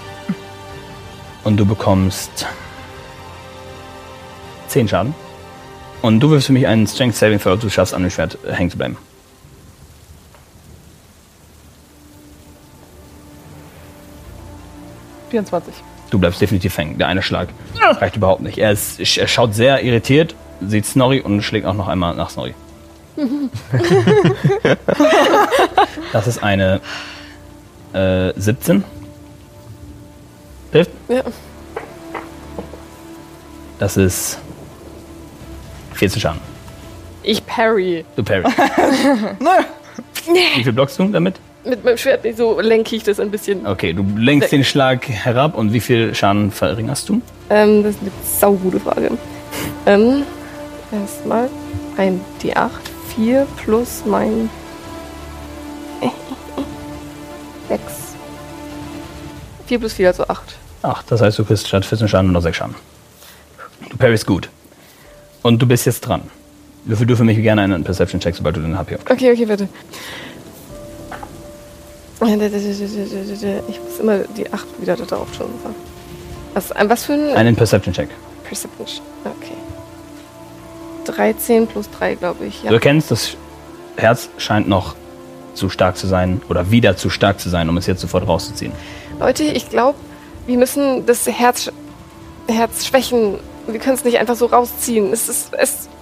Und du bekommst 10 Schaden. Und du wirfst für mich einen Strength Saving Throw, du schaffst an dem Schwert hängen zu bleiben. Du bleibst definitiv hängen. Der eine Schlag reicht überhaupt nicht. Er schaut sehr irritiert, sieht Snorri und schlägt auch noch einmal nach Snorri. Das ist eine 17. Trifft? Ja. Das ist 14 Schaden. Ich parry. Du parry. Wie viel blockst du damit? Mit meinem Schwert nicht so, lenke ich das ein bisschen. Okay, du lenkst den Schlag herab und wie viel Schaden verringerst du? Das ist eine saugute Frage. Erstmal ein D8, 4 plus mein 6. 4 plus 4, also 8. Ach, das heißt, du kriegst statt 14 Schaden nur noch 6 Schaden. Du parryst gut. Und du bist jetzt dran. Würfel du für mich gerne einen Perception-Check, sobald du den HP aufkriegst. Okay, bitte. Ich muss immer die 8 wieder da drauf schon sagen. Was für ein... Einen Perception-Check. Perception, okay. 13 plus 3, glaube ich. Ja. Du erkennst, das Herz scheint noch zu stark zu sein oder wieder zu stark zu sein, um es jetzt sofort rauszuziehen. Leute, ich glaube, wir müssen das Herz schwächen. Wir können es nicht einfach so rausziehen. Es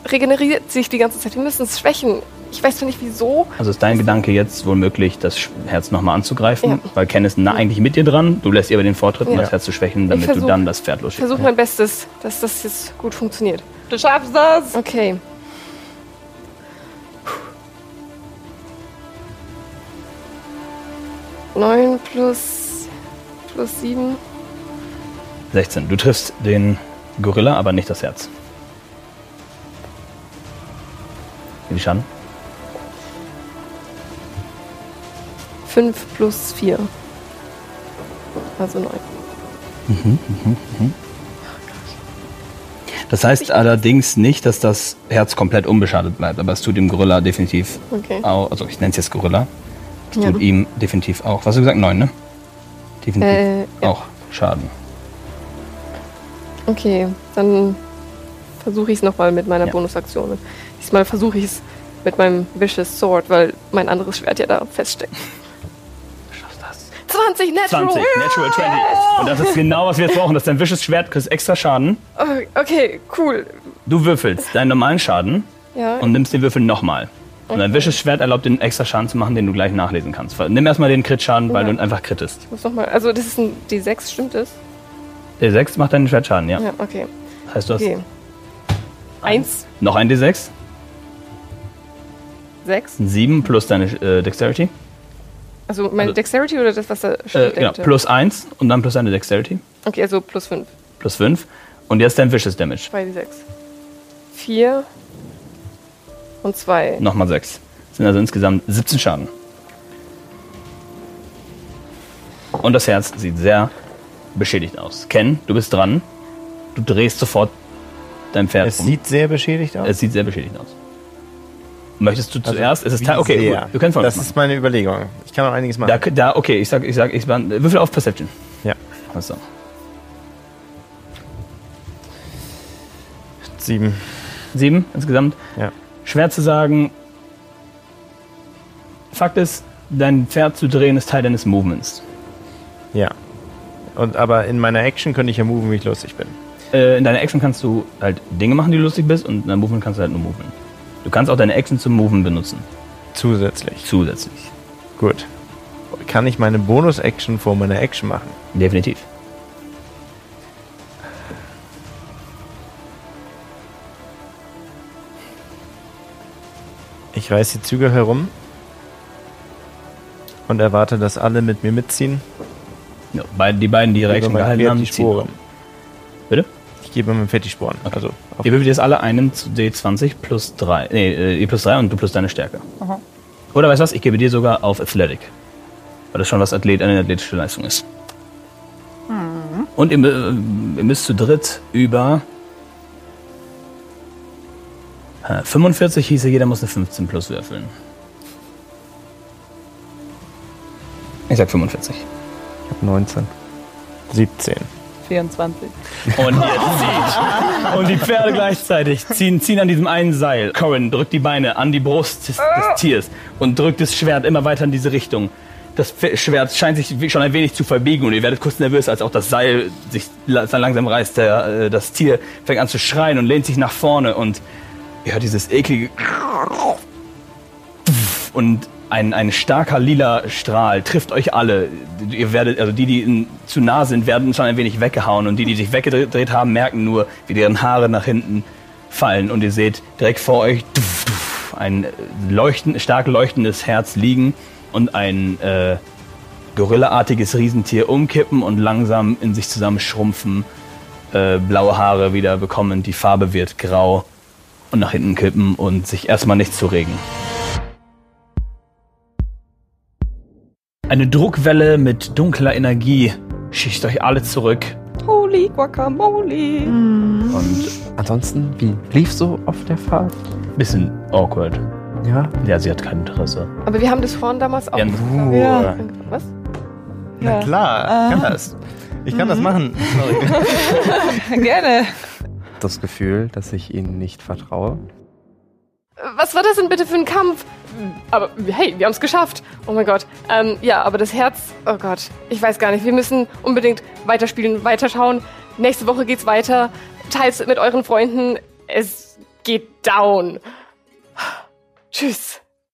regeneriert sich die ganze Zeit. Wir müssen es schwächen. Ich weiß nicht, wieso. Also ist dein Gedanke jetzt wohl möglich, das Herz nochmal anzugreifen? Ja. Weil Ken ist eigentlich mit dir dran. Du lässt ihr aber den Vortritt, um das Herz zu schwächen, damit du dann das Pferd losschickst. Ich versuche mein Bestes, dass das jetzt gut funktioniert. Du schaffst das! Okay. Puh. 9 plus 7. 16. Du triffst den Gorilla, aber nicht das Herz. Wie viel Schaden? 5 plus 4. Also 9. Das heißt allerdings nicht, dass das Herz komplett unbeschadet bleibt, aber es tut dem Gorilla definitiv auch, also ich nenne es jetzt Gorilla, es tut ihm definitiv auch, was hast du gesagt, 9, ne? Definitiv auch Schaden. Okay, dann versuche ich es nochmal mit meiner Bonusaktion. Diesmal versuche ich es mit meinem Vicious Sword, weil mein anderes Schwert ja da feststeckt. 20, natural 20. Und das ist genau, was wir jetzt brauchen. Das ist dein Vicious Schwert, kriegst extra Schaden. Okay, cool. Du würfelst deinen normalen Schaden und nimmst den Würfel nochmal. Okay. Und dein Vicious Schwert erlaubt, den extra Schaden zu machen, den du gleich nachlesen kannst. Nimm erstmal den Crit-Schaden, weil du einfach crittest. Also das ist ein D6, stimmt das? D6 macht deinen Schwertschaden, ja. Ja, okay. Das heißt, du hast 1. Noch ein D6. 6. 7 plus deine Dexterity. Also meine Dexterity oder das, was da steht? Genau, plus 1 und dann plus deine Dexterity. Okay, also plus 5. Plus 5. Und jetzt dein Vicious Damage. 2d6. 4 und 2. Nochmal 6. Das sind also insgesamt 17 Schaden. Und das Herz sieht sehr beschädigt aus. Ken, du bist dran. Du drehst sofort dein Pferd um. Sieht sehr beschädigt aus? Es sieht sehr beschädigt aus. Möchtest du zuerst? Also, okay, du kannst folgendes. Das ist meine Überlegung. Ich kann noch einiges machen. Okay, ich würfel auf Perception. Ja. Also. 7. 7 insgesamt? Ja. Schwer zu sagen. Fakt ist, dein Pferd zu drehen ist Teil deines Movements. Ja. Aber in meiner Action könnte ich ja moven, wie ich lustig bin. In deiner Action kannst du halt Dinge machen, die du lustig bist, und in deinem Movement kannst du halt nur moven. Du kannst auch deine Action zum Moven benutzen. Zusätzlich. Gut. Kann ich meine Bonus-Action vor meiner Action machen? Definitiv. Ich reiß die Zügel herum und erwarte, dass alle mit mir mitziehen. Ja, die beiden, die Reaction gehalten haben, ziehen rum. Bitte? Ich gebe mir fettig Sporen. Okay. Also ihr würfelt jetzt alle einen D20 plus 3. Nee, plus 3 und du plus deine Stärke. Aha. Oder weißt du was? Ich gebe dir sogar auf Athletic. Weil das schon was eine athletische Leistung ist. Mhm. Und ihr müsst zu dritt über 45 hieße, jeder muss eine 15 plus würfeln. Ich sag 45. Ich hab 19. 17. 24. Und ihr zieht. Und die Pferde gleichzeitig ziehen an diesem einen Seil. Corin drückt die Beine an die Brust des Tiers und drückt das Schwert immer weiter in diese Richtung. Das Schwert scheint sich schon ein wenig zu verbiegen und ihr werdet kurz nervös, als auch das Seil sich langsam reißt. Das Tier fängt an zu schreien und lehnt sich nach vorne und ihr hört dieses eklige und ein starker lila Strahl trifft euch alle. Ihr werdet, also die zu nah sind, werden schon ein wenig weggehauen und die sich weggedreht haben, merken nur, wie deren Haare nach hinten fallen und ihr seht direkt vor euch ein stark leuchtendes Herz liegen und ein gorillaartiges Riesentier umkippen und langsam in sich zusammenschrumpfen, blaue Haare wieder bekommen, die Farbe wird grau und nach hinten kippen und sich erstmal nicht zu regen. Eine Druckwelle mit dunkler Energie schießt euch alle zurück. Holy guacamole! Mm. Und ansonsten, wie lief so auf der Fahrt? Bisschen awkward. Ja? Ja, sie hat kein Interesse. Aber wir haben das vorhin damals auch gemacht. Ja. Was? Ja. Na klar, ich kann das. Ich kann das machen. Sorry. Gerne. Das Gefühl, dass ich ihnen nicht vertraue. Was war das denn bitte für ein Kampf? Aber hey, wir haben es geschafft. Oh mein Gott. Ja, aber das Herz, oh Gott, ich weiß gar nicht. Wir müssen unbedingt weiterspielen, weiterschauen. Nächste Woche geht's weiter. Teils mit euren Freunden. Es geht down. Tschüss.